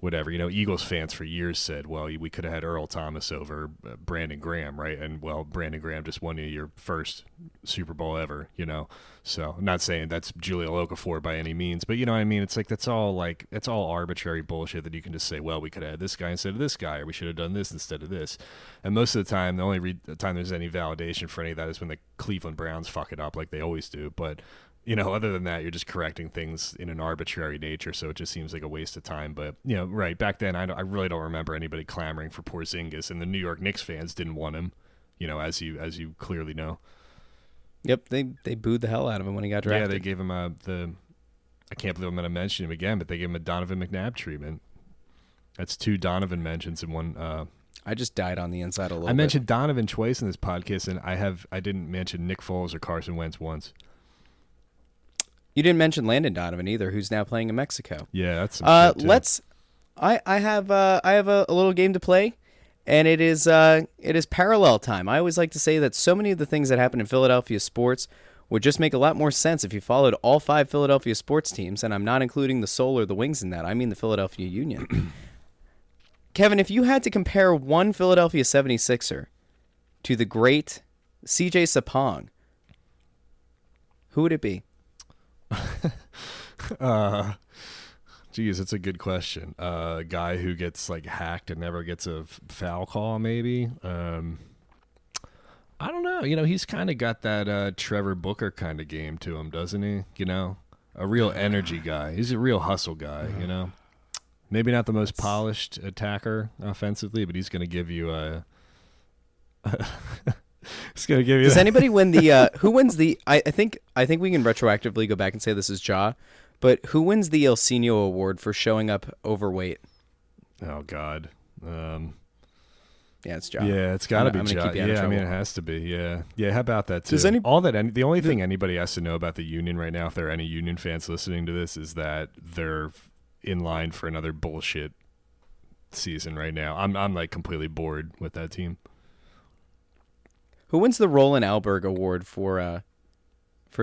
whatever. You know, Eagles fans for years said, well, we could have had Earl Thomas over Brandon Graham, right? And, well, Brandon Graham just won your first Super Bowl ever, you know. So I'm not saying that's Jahlil Okafor by any means, but you know what I mean? It's like that's all arbitrary bullshit that you can just say, well, we could have had this guy instead of this guy, or we should have done this instead of this. And most of the time, the only time there's any validation for any of that is when the Cleveland Browns fuck it up like they always do. But, you know, other than that, you're just correcting things in an arbitrary nature, so it just seems like a waste of time. But, you know, right, back then, I really don't remember anybody clamoring for Porzingis, and the New York Knicks fans didn't want him, you know, as you clearly know. Yep, they booed the hell out of him when he got drafted. Yeah, they gave him I can't believe I'm going to mention him again, but they gave him a Donovan McNabb treatment. That's 2 Donovan mentions in one. I just died on the inside a little bit. I mentioned Donovan twice in this podcast, and I didn't mention Nick Foles or Carson Wentz once. You didn't mention Landon Donovan either, who's now playing in Mexico. Yeah, that's some shit too. I have a little game to play. And it is parallel time. I always like to say that so many of the things that happen in Philadelphia sports would just make a lot more sense if you followed all 5 Philadelphia sports teams, and I'm not including the Soul or the Wings in that. I mean the Philadelphia Union. Kevin, if you had to compare one Philadelphia 76er to the great C.J. Sapong, who would it be? Geez, it's a good question. A guy who gets like hacked and never gets a foul call, maybe. I don't know. You know, he's kind of got that Trevor Booker kind of game to him, doesn't he? You know, a real energy guy. He's a real hustle guy. You know, maybe not the most polished attacker offensively, but he's going to give you a. It's going to give you. Does anybody win the? Who wins the? I think we can retroactively go back and say this is Ja. But who wins the El Senio Award for showing up overweight? Oh, God. Yeah, it's Ja. Yeah, it's got to be Ja. Yeah, I mean, it has to be. Yeah. Yeah, how about that, too? The only thing anybody has to know about the Union right now, if there are any Union fans listening to this, is that they're in line for another bullshit season right now. I'm like, completely bored with that team. Who wins the Roland Alberg Award for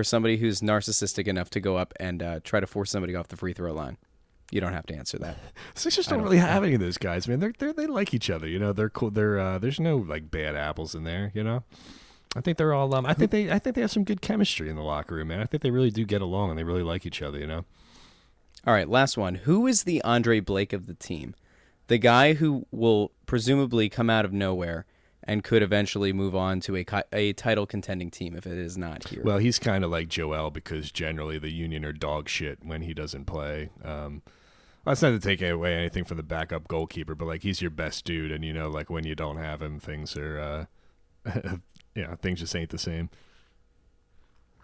somebody who's narcissistic enough to go up and try to force somebody off the free throw line? You don't have to answer that. Sixers don't really have any of those guys, man. They like each other, you know. They're cool. There's no like bad apples in there, you know. I think they're all. I think they have some good chemistry in the locker room, man. I think they really do get along and they really like each other, you know. All right, last one. Who is the Andre Blake of the team? The guy who will presumably come out of nowhere and could eventually move on to a title contending team if it is not here. Well, he's kind of like Joel because generally the Union are dog shit when he doesn't play. That's not to take away anything from the backup goalkeeper, but like he's your best dude, and you know, like when you don't have him, things are, things just ain't the same.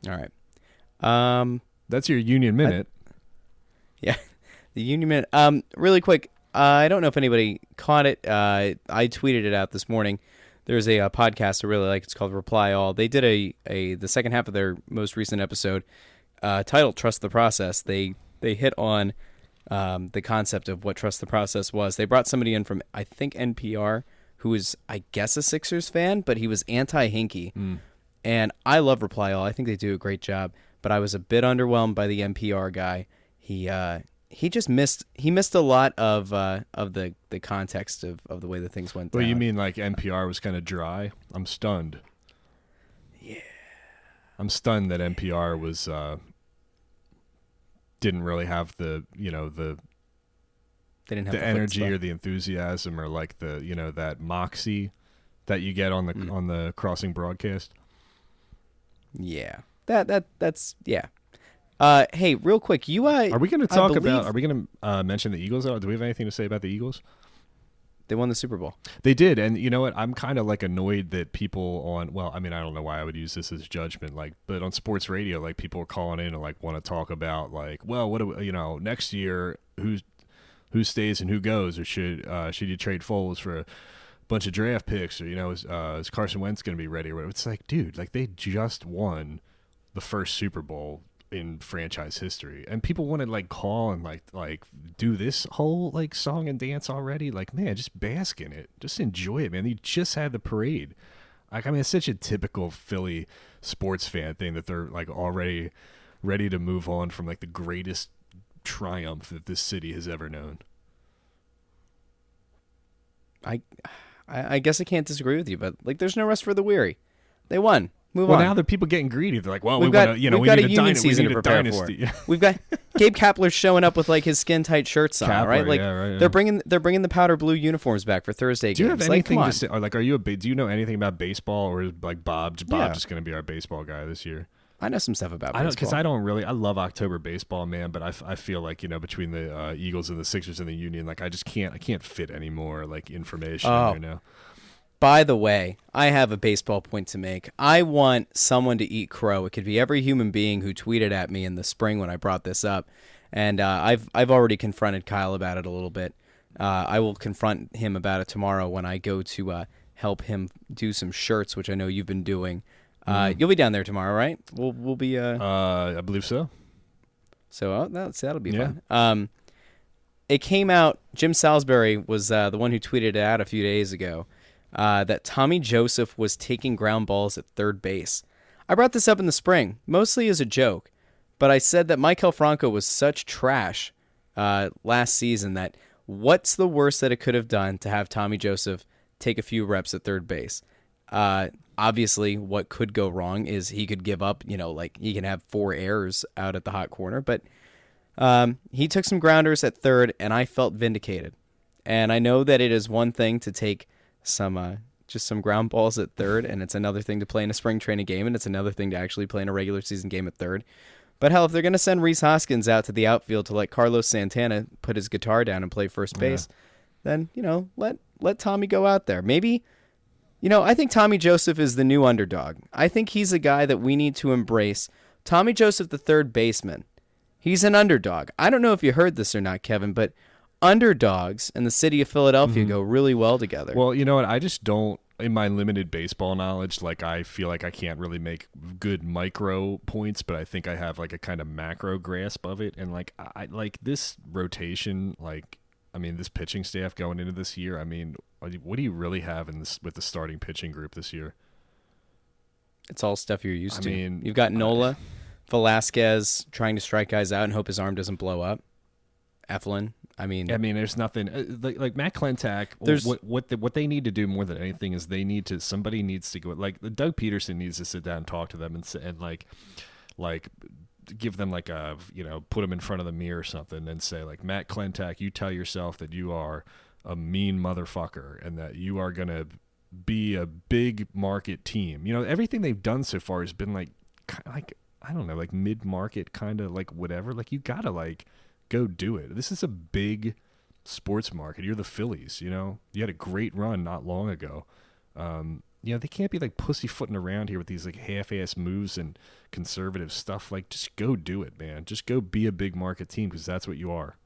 All right, that's your Union minute. The Union Man. Really quick, I don't know if anybody caught it. I tweeted it out this morning. There's a podcast I really like. It's called Reply All. They did the second half of their most recent episode titled Trust the Process. They hit on the concept of what Trust the Process was. They brought somebody in from, I think, NPR, who is, I guess, a Sixers fan, but he was anti-Hinkie. Mm. And I love Reply All. I think they do a great job. But I was a bit underwhelmed by the NPR guy. He just missed a lot of the context of the way that things went down. Well, you mean like NPR was kind of dry? I'm stunned. Yeah. I'm stunned that NPR was didn't really have the energy or the enthusiasm or like the, you know, that moxie that you get on the on the crossing broadcast. Yeah. That's yeah. Hey, real quick, you are we going to talk about? Are we going to mention the Eagles? Do we have anything to say about the Eagles? They won the Super Bowl. They did, and you know what? I'm kind of like annoyed that people on. Well, I mean, I don't know why I would use this as judgment, like, but on sports radio, like people are calling in and like want to talk about like, well, what do we, you know, next year who stays and who goes, or should you trade Foles for a bunch of draft picks, or you know, is Carson Wentz going to be ready or whatever? It's like, dude, like they just won the first Super Bowl in franchise history, and people want to like call and like do this whole like song and dance already. Like, man, just bask in it, just enjoy it, man. You just had the parade. Like, I mean, it's such a typical Philly sports fan thing that they're like already ready to move on from like the greatest triumph that this city has ever known. I guess I can't disagree with you, but like, there's no rest for the weary. They won. Move on. Now that people getting greedy, they're like, "Well, we need a union season to prepare for. We've got Gabe Kapler showing up with like his skin tight shirts on, right? Like they're bringing the powder blue uniforms back for Thursday games. Do you have anything to say? Or, like, do you know anything about baseball, or is like Bob's just going to be our baseball guy this year? I know some stuff about baseball because I love October baseball, man. But I feel like, you know, between the Eagles and the Sixers and the Union, like I just can't fit any more like information right now. By the way, I have a baseball point to make. I want someone to eat crow. It could be every human being who tweeted at me in the spring when I brought this up, and I've already confronted Kyle about it a little bit. I will confront him about it tomorrow when I go to help him do some shirts, which I know you've been doing. You'll be down there tomorrow, right? We'll be. I believe so. So that'll be fun. It came out. Jim Salisbury was the one who tweeted it out a few days ago. That Tommy Joseph was taking ground balls at third base. I brought this up in the spring, mostly as a joke, but I said that Michael Franco was such trash last season that what's the worst that it could have done to have Tommy Joseph take a few reps at third base? Obviously, what could go wrong is he could give up, you know, like he can have four errors out at the hot corner, but he took some grounders at third, and I felt vindicated. And I know that it is one thing to take some ground balls at third, and it's another thing to play in a spring training game, and it's another thing to actually play in a regular season game at third. But hell, if they're going to send Rhys Hoskins out to the outfield to let Carlos Santana put his guitar down and play first base, then, you know, let Tommy go out there. Maybe, you know, I think Tommy Joseph is the new underdog. I think he's a guy that we need to embrace. Tommy Joseph, the third baseman, he's an underdog. I don't know if you heard this or not, Kevin, but underdogs and the city of Philadelphia go really well together. Well, you know what? I just don't, in my limited baseball knowledge, like I feel like I can't really make good micro points, but I think I have like a kind of macro grasp of it. And like, I like this rotation, like, I mean, this pitching staff going into this year, I mean, what do you really have in this with the starting pitching group this year? It's all stuff you're used to. I mean, you've got Nola, Velasquez trying to strike guys out and hope his arm doesn't blow up. Eflin. I mean, there's nothing like Matt Klentak. What they need to do more than anything is somebody needs to go, like Doug Peterson needs to sit down and talk to them and like give them like a, you know, put them in front of the mirror or something and say like, Matt Klentak, you tell yourself that you are a mean motherfucker and that you are gonna be a big market team. You know, everything they've done so far has been like I don't know, like mid market kind of like whatever. Like you gotta like. Go do it. This is a big sports market. You're the Phillies, you know. You had a great run not long ago. You know, they can't be like pussyfooting around here with these like half-ass moves and conservative stuff. Like, just go do it, man. Just go be a big market team because that's what you are.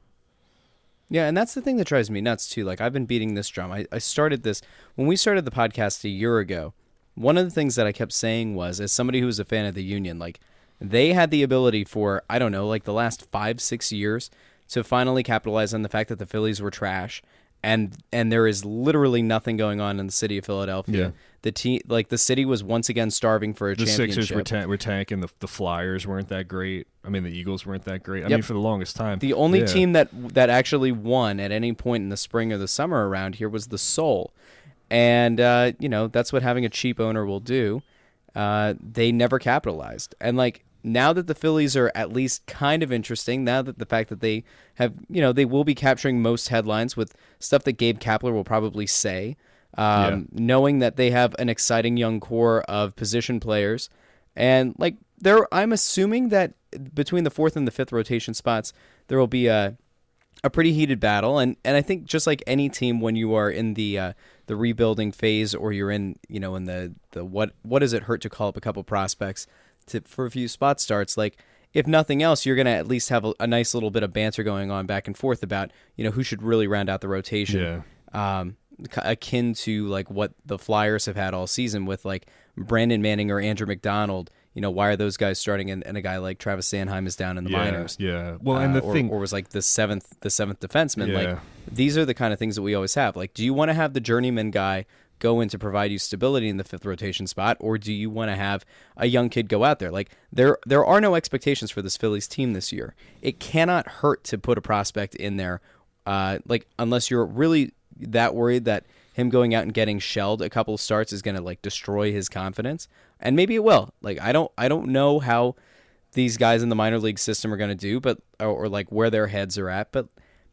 Yeah, and that's the thing that drives me nuts, too. Like, I've been beating this drum. I started this... When we started the podcast a year ago, one of the things that I kept saying was, as somebody who was a fan of the Union, like, they had the ability for, I don't know, like, the last 5-6 years to finally capitalize on the fact that the Phillies were trash, and there is literally nothing going on in the city of Philadelphia. Yeah. The team, like, the city was once again starving for a championship. The Sixers were tanking. The Flyers weren't that great. I mean, the Eagles weren't that great. I mean, for the longest time. The only team that actually won at any point in the spring or the summer around here was the Soul. And, you know, that's what having a cheap owner will do. They never capitalized. And, like, now that the Phillies are at least kind of interesting, now that the fact that they have, you know, they will be capturing most headlines with stuff that Gabe Kapler will probably say, knowing that they have an exciting young core of position players. And, like, I'm assuming that between the fourth and the fifth rotation spots, there will be a pretty heated battle. And I think just like any team, when you are in the rebuilding phase, or you're in, you know, in the what does it hurt to call up a couple prospects for a few spot starts, like, if nothing else, you're going to at least have a nice little bit of banter going on back and forth about, you know, who should really round out the rotation. Yeah. Akin to, like, what the Flyers have had all season with, like, Brandon Manning or Andrew McDonald. You know, why are those guys starting, and a guy like Travis Sanheim is down in the minors? Yeah. Well, and or was like the seventh defenseman. Yeah. Like, these are the kind of things that we always have. Like, do you want to have the journeyman guy go in to provide you stability in the fifth rotation spot, or do you want to have a young kid go out there? Like, there are no expectations for this Phillies team this year. It cannot hurt to put a prospect in there, like, unless you're really that worried that him going out and getting shelled a couple of starts is going to, like, destroy his confidence. And maybe it will. Like, I don't know how these guys in the minor league system are going to do, but or like where their heads are at, but,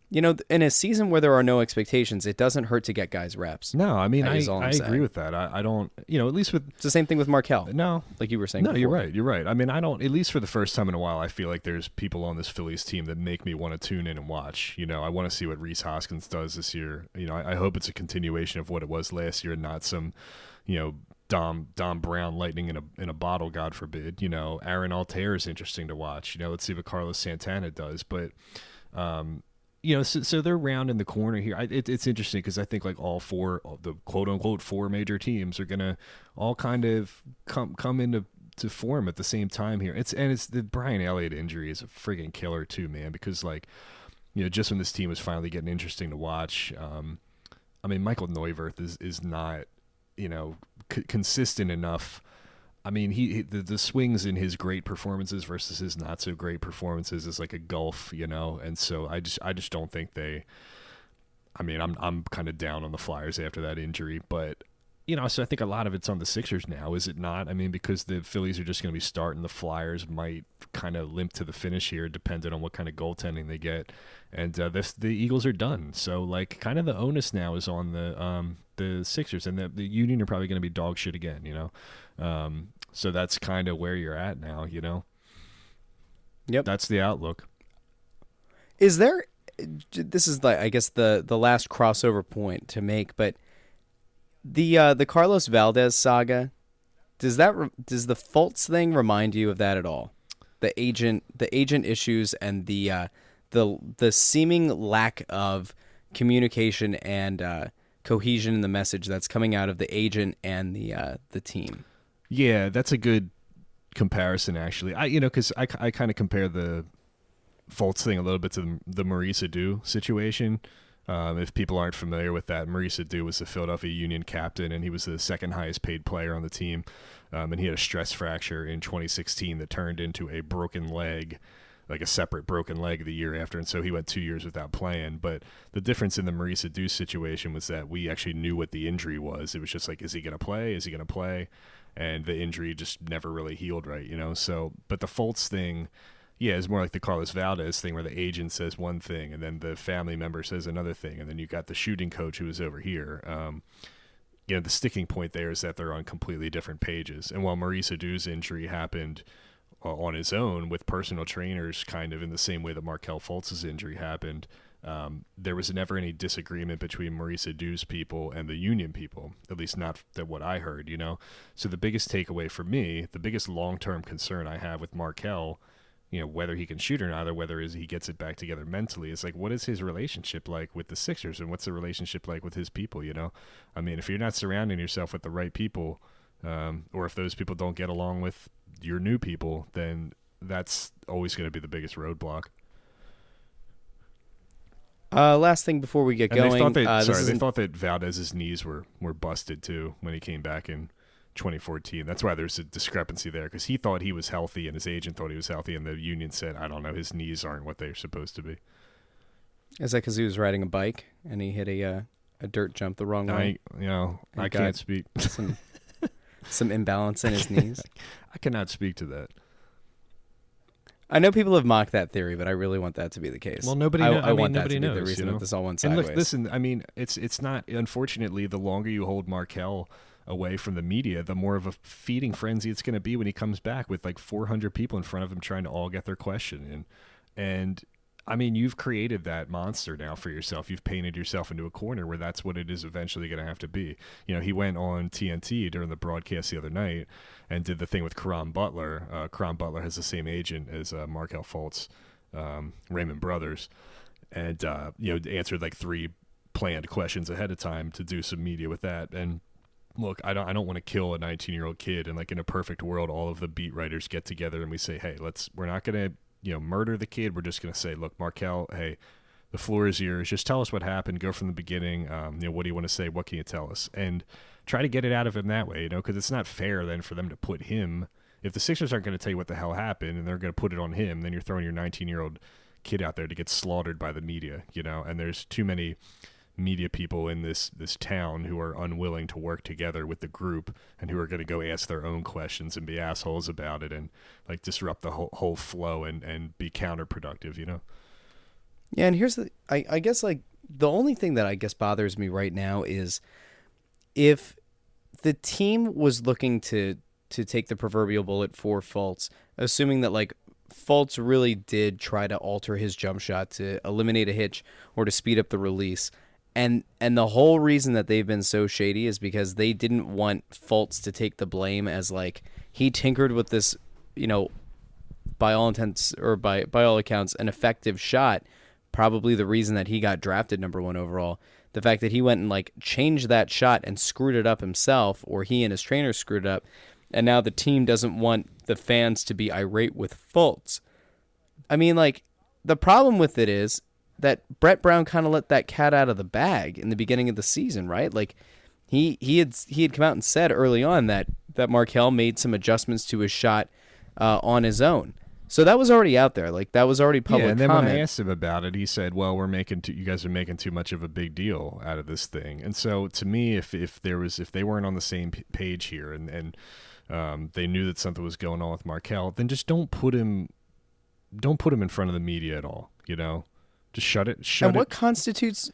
you know, in a season where there are no expectations, it doesn't hurt to get guys reps. No, I mean, I agree with that. I don't, you know, at least with... It's the same thing with Markelle. No. Like you were saying before. No, you're right. I mean, I don't, at least for the first time in a while, I feel like there's people on this Phillies team that make me want to tune in and watch. You know, I want to see what Rhys Hoskins does this year. You know, I hope it's a continuation of what it was last year and not some, you know, Dom Brown lightning in a bottle, God forbid. You know, Aaron Altair is interesting to watch. You know, let's see what Carlos Santana does. But, you know, so they're round in the corner here. It's interesting because I think, like, all four, the quote-unquote four major teams, are going to all kind of come into form at the same time here. It's the Brian Elliott injury is a friggin' killer too, man, because, like, you know, just when this team is finally getting interesting to watch, I mean, Michael Neuwirth is not, you know, consistent enough. I mean, the swings in his great performances versus his not so great performances is like a gulf, you know. And so I just don't think they. I mean, I'm kind of down on the Flyers after that injury, but, you know, so I think a lot of it's on the Sixers now, is it not? I mean, because the Phillies are just going to be starting, the Flyers might kind of limp to the finish here, depending on what kind of goaltending they get, and the Eagles are done. So, like, kind of the onus now is on the Sixers, and the Union are probably going to be dog shit again, you know. So that's kind of where you're at now, you know. Yep, that's the outlook. Is there? This is, like, I guess the last crossover point to make, but the Carlos Valdez saga, does the Fultz thing remind you of that at all? The agent issues and the seeming lack of communication and cohesion in the message that's coming out of the agent and the team. Yeah, that's a good comparison, actually. I, you know, because I kind of compare the Fultz thing a little bit to the Maurice Adew situation. If people aren't familiar with that, Maurice Adew was the Philadelphia Union captain, and he was the second highest paid player on the team. And he had a stress fracture in 2016 that turned into a broken leg, like a separate broken leg the year after, and so he went 2 years without playing. But the difference in the Maurice Adew situation was that we actually knew what the injury was. It was just like, is he going to play? Is he going to play? And the injury just never really healed right, you know? So, but the Fultz thing, yeah, is more like the Carlos Valdez thing, where the agent says one thing and then the family member says another thing, and then you got the shooting coach who was over here. You know, the sticking point there is that they're on completely different pages. And while Maurice Adew's injury happened on his own with personal trainers, kind of in the same way that Markelle Fultz's injury happened, there was never any disagreement between Maurice Adew's people and the Union people, at least not that what I heard, you know. So the biggest takeaway for me, the biggest long-term concern I have with Markelle, you know, whether he can shoot or not, or whether he gets it back together mentally. It's like, what is his relationship like with the Sixers, and what's the relationship like with his people, you know? I mean, if you're not surrounding yourself with the right people, or if those people don't get along with your new people, then that's always going to be the biggest roadblock. Last thing before we get and going. They thought that Valdez's knees were busted too when he came back in 2014. That's why there's a discrepancy there, because he thought he was healthy and his agent thought he was healthy, and the Union said, I don't know, his knees aren't what they're supposed to be. Is that because he was riding a bike and he hit a dirt jump the wrong way? I can't speak. Some imbalance in his knees. I cannot speak to that. I know people have mocked that theory, but I really want that to be the case. Well, nobody knows. Be the reason that this all went sideways. And listen, I mean, it's not. Unfortunately, the longer you hold Markelle away from the media, the more of a feeding frenzy it's going to be when he comes back with like 400 people in front of him trying to all get their question in. And I mean, you've created that monster now for yourself. You've painted yourself into a corner where that's what it is eventually going to have to be. You know, he went on TNT during the broadcast the other night and did the thing with Caron Butler. Caron Butler has the same agent as Markelle Fultz, Raymond Brothers, and, you know, answered like three planned questions ahead of time to do some media with that. And look, I don't want to kill a 19-year-old kid. And like in a perfect world, all of the beat writers get together and we say, hey, we're not going to, you know, murder the kid. We're just going to say, look, Markelle, hey, the floor is yours. Just tell us what happened. Go from the beginning. You know, what do you want to say? What can you tell us? And try to get it out of him that way, you know, because it's not fair then for them to put him. If the Sixers aren't going to tell you what the hell happened and they're going to put it on him, then you're throwing your 19-year-old kid out there to get slaughtered by the media, you know, and there's too many media people in this town who are unwilling to work together with the group and who are going to go ask their own questions and be assholes about it and like disrupt the whole flow and be counterproductive, you know? Yeah. And here's the, I guess like the only thing that I guess bothers me right now is if the team was looking to take the proverbial bullet for Fultz, assuming that like Fultz really did try to alter his jump shot to eliminate a hitch or to speed up the release. And the whole reason that they've been so shady is because they didn't want Fultz to take the blame as like he tinkered with this, you know, by all intents or by all accounts, an effective shot. Probably the reason that he got drafted number 1 overall. The fact that he went and like changed that shot and screwed it up himself, or he and his trainer screwed it up. And now the team doesn't want the fans to be irate with Fultz. I mean, like the problem with it is that Brett Brown kind of let that cat out of the bag in the beginning of the season, right? Like he had come out and said early on that Markelle made some adjustments to his shot on his own. So that was already out there. Like that was already public. Yeah, and then comment. When I asked him about it, he said, well, you guys are making too much of a big deal out of this thing. And so to me, if they weren't on the same page here and they knew that something was going on with Markelle, then just don't put him in front of the media at all, you know? Just shut it. And what constitutes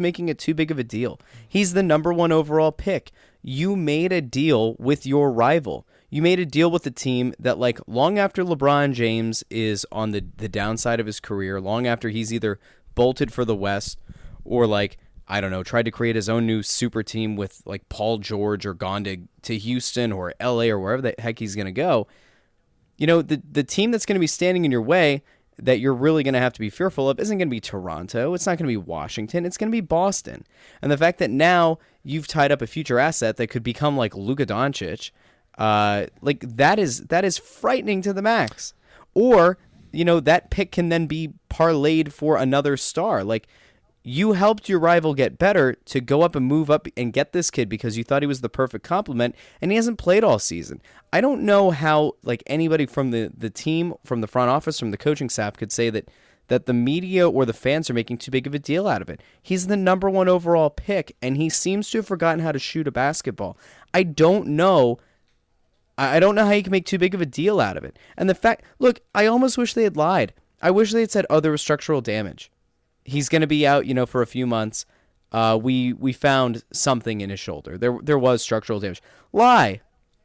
making it too big of a deal? He's the number 1 overall pick. You made a deal with your rival. You made a deal with the team that, like, long after LeBron James is on the downside of his career, long after he's either bolted for the West or, like, I don't know, tried to create his own new super team with, like, Paul George or gone to Houston or LA or wherever the heck he's going to go, you know, the team that's going to be standing in your way that you're really going to have to be fearful of isn't going to be Toronto. It's not going to be Washington. It's going to be Boston. And the fact that now you've tied up a future asset that could become like Luka Doncic, like that is frightening to the max. Or, you know, that pick can then be parlayed for another star. Like you helped your rival get better to go up and move up and get this kid because you thought he was the perfect complement, and he hasn't played all season. I don't know how like anybody from the team, from the front office, from the coaching staff could say that the media or the fans are making too big of a deal out of it. He's the number 1 overall pick, and he seems to have forgotten how to shoot a basketball. I don't know how you can make too big of a deal out of it. And the fact, look, I almost wish they had lied. I wish they had said, oh, there was structural damage. He's going to be out, you know, for a few months. We found something in his shoulder. There was structural damage. Lie.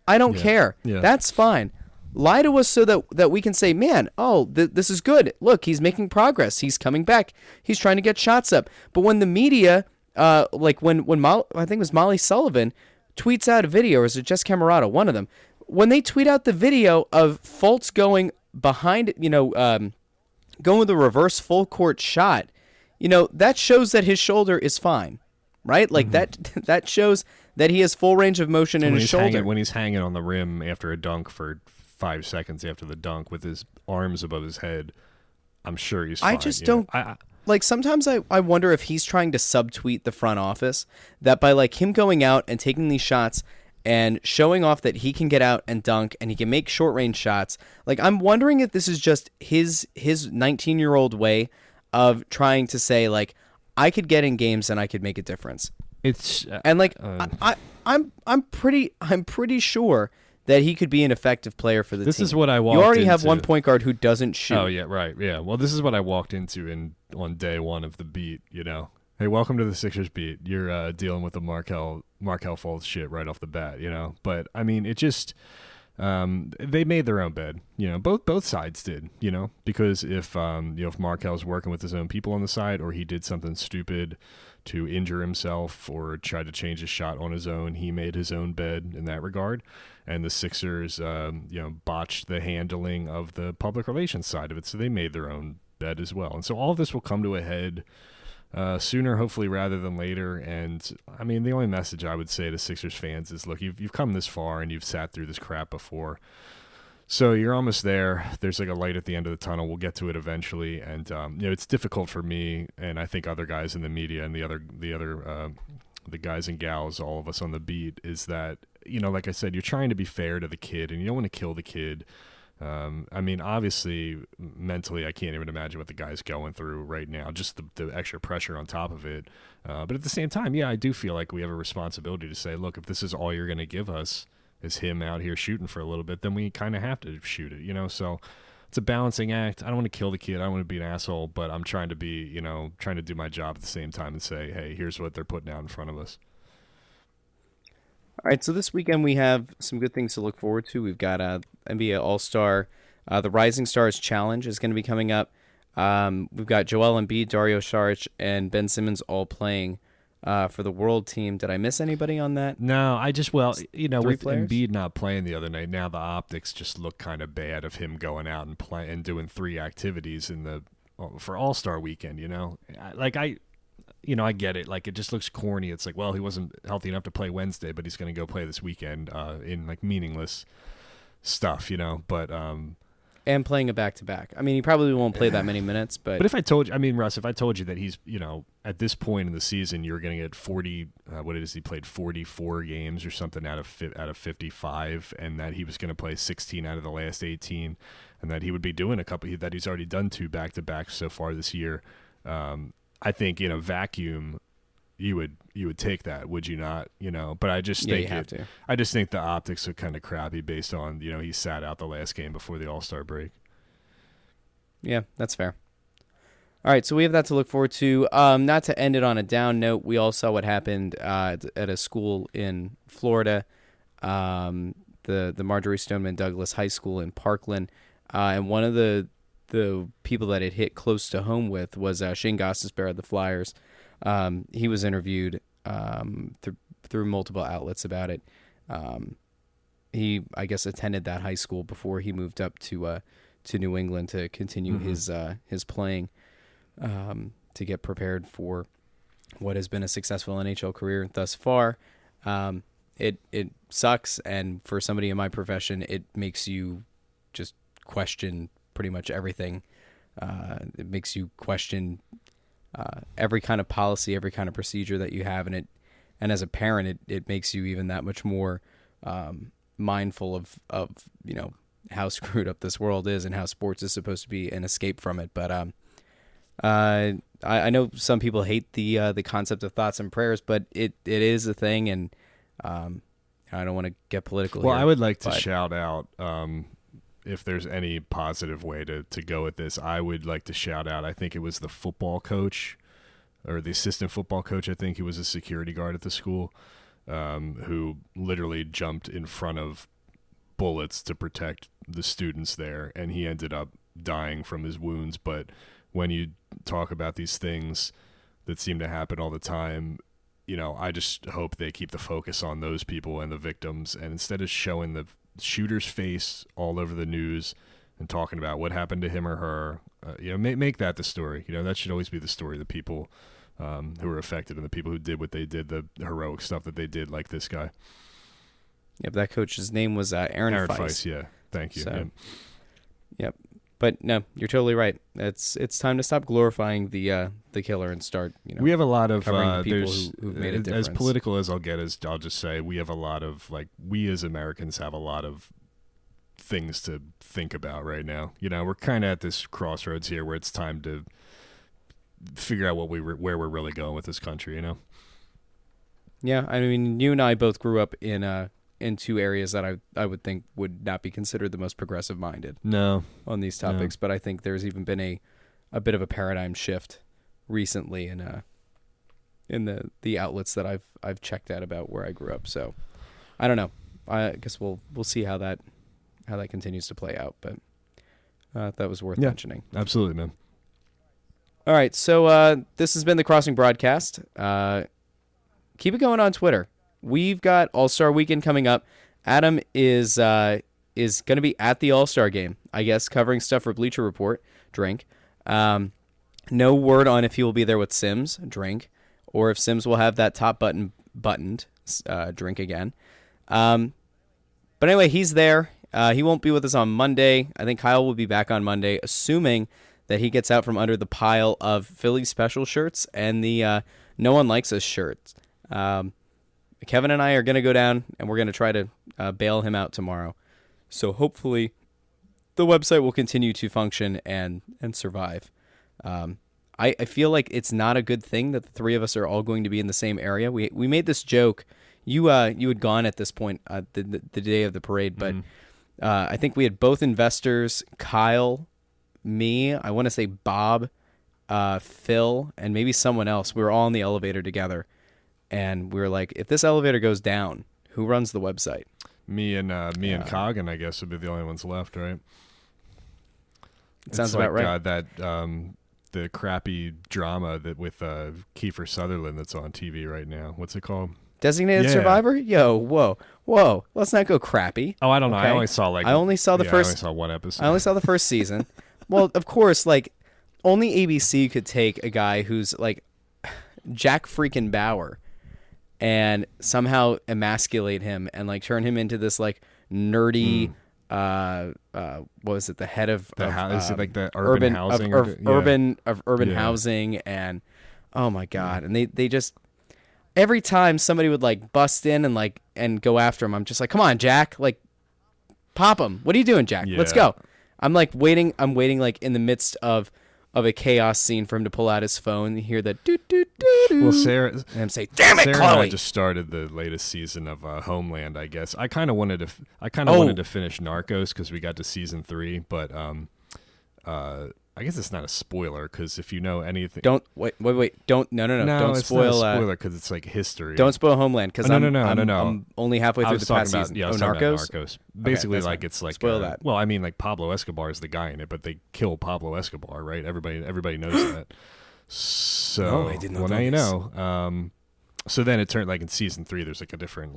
I don't care. Yeah. That's fine. Lie to us so that we can say, man, oh, this is good. Look, he's making progress. He's coming back. He's trying to get shots up. But when the media, like when I think it was Molly Sullivan, tweets out a video, or is it just Camerata, one of them, when they tweet out the video of Fultz going behind, going with a reverse full court shot, that shows that his shoulder is fine, right? Like that shows that he has full range of motion in his shoulder. When he's hanging on the rim after a dunk for 5 seconds after the dunk with his arms above his head, I'm sure he's fine. I just don't... Like, sometimes I wonder if he's trying to subtweet the front office, that by, like, him going out and taking these shots and showing off that he can get out and dunk and he can make short-range shots, like, I'm wondering if this is just his 19-year-old way of trying to say, like, I could get in games and I could make a difference. It's and, like, I'm pretty sure that he could be an effective player for the team. This is what I walked into. You already have one point guard who doesn't shoot. Oh, yeah, right, yeah. Well, this is what I walked into on day one of the beat, Hey, welcome to the Sixers beat. You're dealing with the Markelle Fultz shit right off the bat, But, I mean, it just... they made their own bed, both sides did, because if Markelle's working with his own people on the side, or he did something stupid to injure himself or tried to change his shot on his own, he made his own bed in that regard. And the Sixers, botched the handling of the public relations side of it. So they made their own bed as well. And so all of this will come to a head, sooner, hopefully, rather than later. And, I mean, the only message I would say to Sixers fans is, look, you've come this far and you've sat through this crap before. So you're almost there. There's, like, a light at the end of the tunnel. We'll get to it eventually. And, it's difficult for me and I think other guys in the media and the guys and gals, all of us on the beat, is that, like I said, you're trying to be fair to the kid and you don't want to kill the kid. I mean, obviously, mentally, I can't even imagine what the guy's going through right now, just the extra pressure on top of it. But at the same time, yeah, I do feel like we have a responsibility to say, look, if this is all you're going to give us is him out here shooting for a little bit, then we kind of have to shoot it, So it's a balancing act. I don't want to kill the kid. I don't want to be an asshole, but I'm trying to be, trying to do my job at the same time and say, hey, here's what they're putting out in front of us. All right, so this weekend we have some good things to look forward to. We've got NBA All-Star. The Rising Stars Challenge is going to be coming up. We've got Joel Embiid, Dario Saric, and Ben Simmons all playing for the world team. Did I miss anybody on that? No, with players? Embiid not playing the other night, now the optics just look kind of bad of him going out and playing and doing three activities for All-Star weekend, I get it. Like, it just looks corny. It's like, well, he wasn't healthy enough to play Wednesday, but he's going to go play this weekend in, like, meaningless stuff, But and playing a back-to-back. I mean, he probably won't play that many minutes, but... But if I told you... I mean, Russ, if I told you that he's, at this point in the season, you're going to get 40... he played 44 games or something out of 55, and that he was going to play 16 out of the last 18, and that he would be doing a couple... That he's already done two back-to-backs so far this year. I think in a vacuum, you would take that, would you not? But I just think I just think the optics are kind of crappy based on he sat out the last game before the All-Star break. Yeah, that's fair. All right, so we have that to look forward to. Not to end it on a down note, we all saw what happened at a school in Florida, the Marjorie Stoneman Douglas High School in Parkland, and one of the people that it hit close to home with was Shane Gostisbehere of the Flyers. He was interviewed through multiple outlets about it. He, I guess, attended that high school before he moved up to New England to continue his playing, to get prepared for what has been a successful NHL career thus far. It sucks, and for somebody in my profession, it makes you just question pretty much everything. It makes you question every kind of policy, every kind of procedure that you have, and as a parent, it makes you even that much more mindful of how screwed up this world is and how sports is supposed to be an escape from it. But I know some people hate the concept of thoughts and prayers, but it is a thing, and I don't want to get political. Well, I would like to shout out. If there's any positive way to go with this, I would like to shout out, I think it was the football coach or the assistant football coach. I think he was a security guard at the school, who literally jumped in front of bullets to protect the students there. And he ended up dying from his wounds. But when you talk about these things that seem to happen all the time, I just hope they keep the focus on those people and the victims. And instead of showing the shooter's face all over the news and talking about what happened to him or her. Make that the story. That should always be the story. The people who were affected and the people who did what they did, the heroic stuff that they did, like this guy. Yep, that coach's name was Aaron Feiss. Thank you. So, yep. But no, you're totally right. It's time to stop glorifying the killer and start. We have a lot of people who've made a difference. As political as I'll get, as I'll just say, we have a lot of we as Americans have a lot of things to think about right now. We're kind of at this crossroads here where it's time to figure out where we're really going with this country. Yeah, I mean, you and I both grew up in two areas that I would think would not be considered the most progressive minded. No, on these topics, no. But I think there's even been a bit of a paradigm shift recently in the outlets that I've checked out about where I grew up. So I don't know. I guess we'll see how that continues to play out, but that was worth mentioning. Absolutely, man. All right, so this has been the Crossing Broadcast. Keep it going on Twitter. We've got All-Star Weekend coming up. Adam is going to be at the All-Star Game, I guess, covering stuff for Bleacher Report. Drink. No word on if he will be there with Sims. Drink. Or if Sims will have that top button buttoned. Drink again. But anyway, he's there. He won't be with us on Monday. I think Kyle will be back on Monday, assuming that he gets out from under the pile of Philly special shirts and the No One Likes Us shirts. Kevin and I are going to go down, and we're going to try to bail him out tomorrow. So hopefully the website will continue to function and survive. I feel like it's not a good thing that the three of us are all going to be in the same area. We made this joke. You had gone at this point the day of the parade, but I think we had both investors, Kyle, me, I want to say Bob, Phil, and maybe someone else. We were all in the elevator together. And we were like, if this elevator goes down, who runs the website? Me and Coggin, I guess, would be the only ones left, right? It sounds about right. That the crappy drama that with Kiefer Sutherland that's on TV right now. What's it called? Designated Survivor? Yo, whoa. Let's not go crappy. Oh, I don't know. I only saw one episode. I only saw the first season. Well, of course, only ABC could take a guy who's Jack freaking Bauer and somehow emasculate him and turn him into this nerdy what was it, the head of the house, the urban housing housing, and oh my god. And they just, every time somebody would bust in and go after him, I'm just come on, Jack, pop him. What are you doing, Jack? Let's go. I'm waiting in the midst of a chaos scene for him to pull out his phone and hear the doo-doo-doo-doo. Well, Sarah, damn it, Chloe! Sarah and I just started the latest season of Homeland, I guess. I kind of wanted to finish Narcos because we got to season 3, but I guess it's not a spoiler because if you know anything... Don't spoil... No, it's not a spoiler because it's history. Don't spoil Homeland because I'm only halfway through the past season. Yeah, Narcos. Basically, okay, it's like spoil that. Well, I mean, Pablo Escobar is the guy in it, but they kill Pablo Escobar, right? Everybody knows that. So no, I didn't know. Well, now you know. So then it turned in season 3, there's a different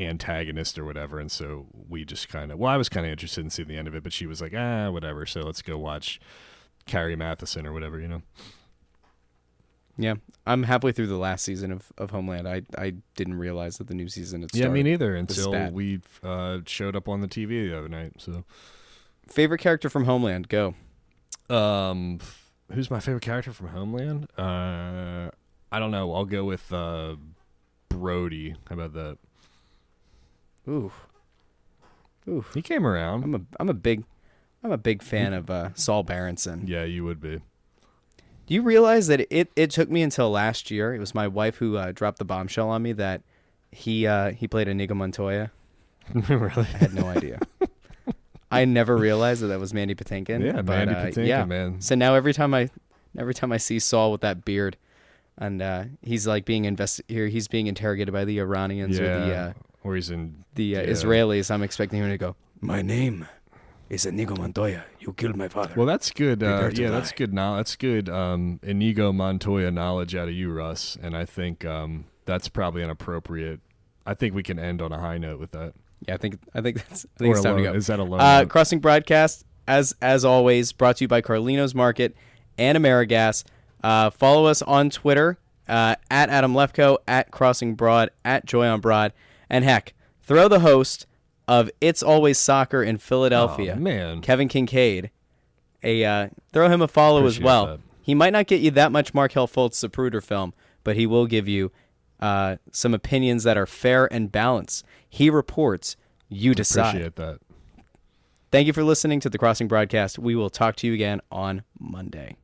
antagonist or whatever, and so we just I was kind of interested in seeing the end of it, but she was like, whatever. So let's go watch Carrie Matheson or whatever, you know. Yeah, I'm halfway through the last season of Homeland. I didn't realize that the new season had started. Yeah, me neither until we showed up on the TV the other night. So, favorite character from Homeland? Go. Who's my favorite character from Homeland? I don't know. I'll go with Brody. How about that? Ooh. He came around. I'm a big fan of Saul Berenson. Yeah, you would be. Do you realize that it took me until last year? It was my wife who dropped the bombshell on me that he played Inigo Montoya. Really? I had no idea. I never realized that was Mandy Patinkin. Yeah, Mandy Patinkin, man. So now every time I see Saul with that beard, and he's being he's being interrogated by the Iranians or the. Or he's in the Israelis. I'm expecting him to go, my name is Inigo Montoya. You killed my father. Well, that's good. That's good. Now that's good. Inigo Montoya knowledge out of you, Russ. And I think that's probably inappropriate. I think we can end on a high note with that. Yeah, I think it's time to go. Is that a low? Crossing broadcast, as always, brought to you by Carlino's Market and Amerigas. Follow us on Twitter at Adam Lefko, at Crossing Broad, at Joy on Broad, and heck, throw the host of It's Always Soccer in Philadelphia, Kevin Kincaid, throw him a follow. Appreciate as well. That. He might not get you that much Markelle Fultz the Pruder film, but he will give you some opinions that are fair and balanced. He reports, you decide. Appreciate that. Thank you for listening to the Crossing Broadcast. We will talk to you again on Monday.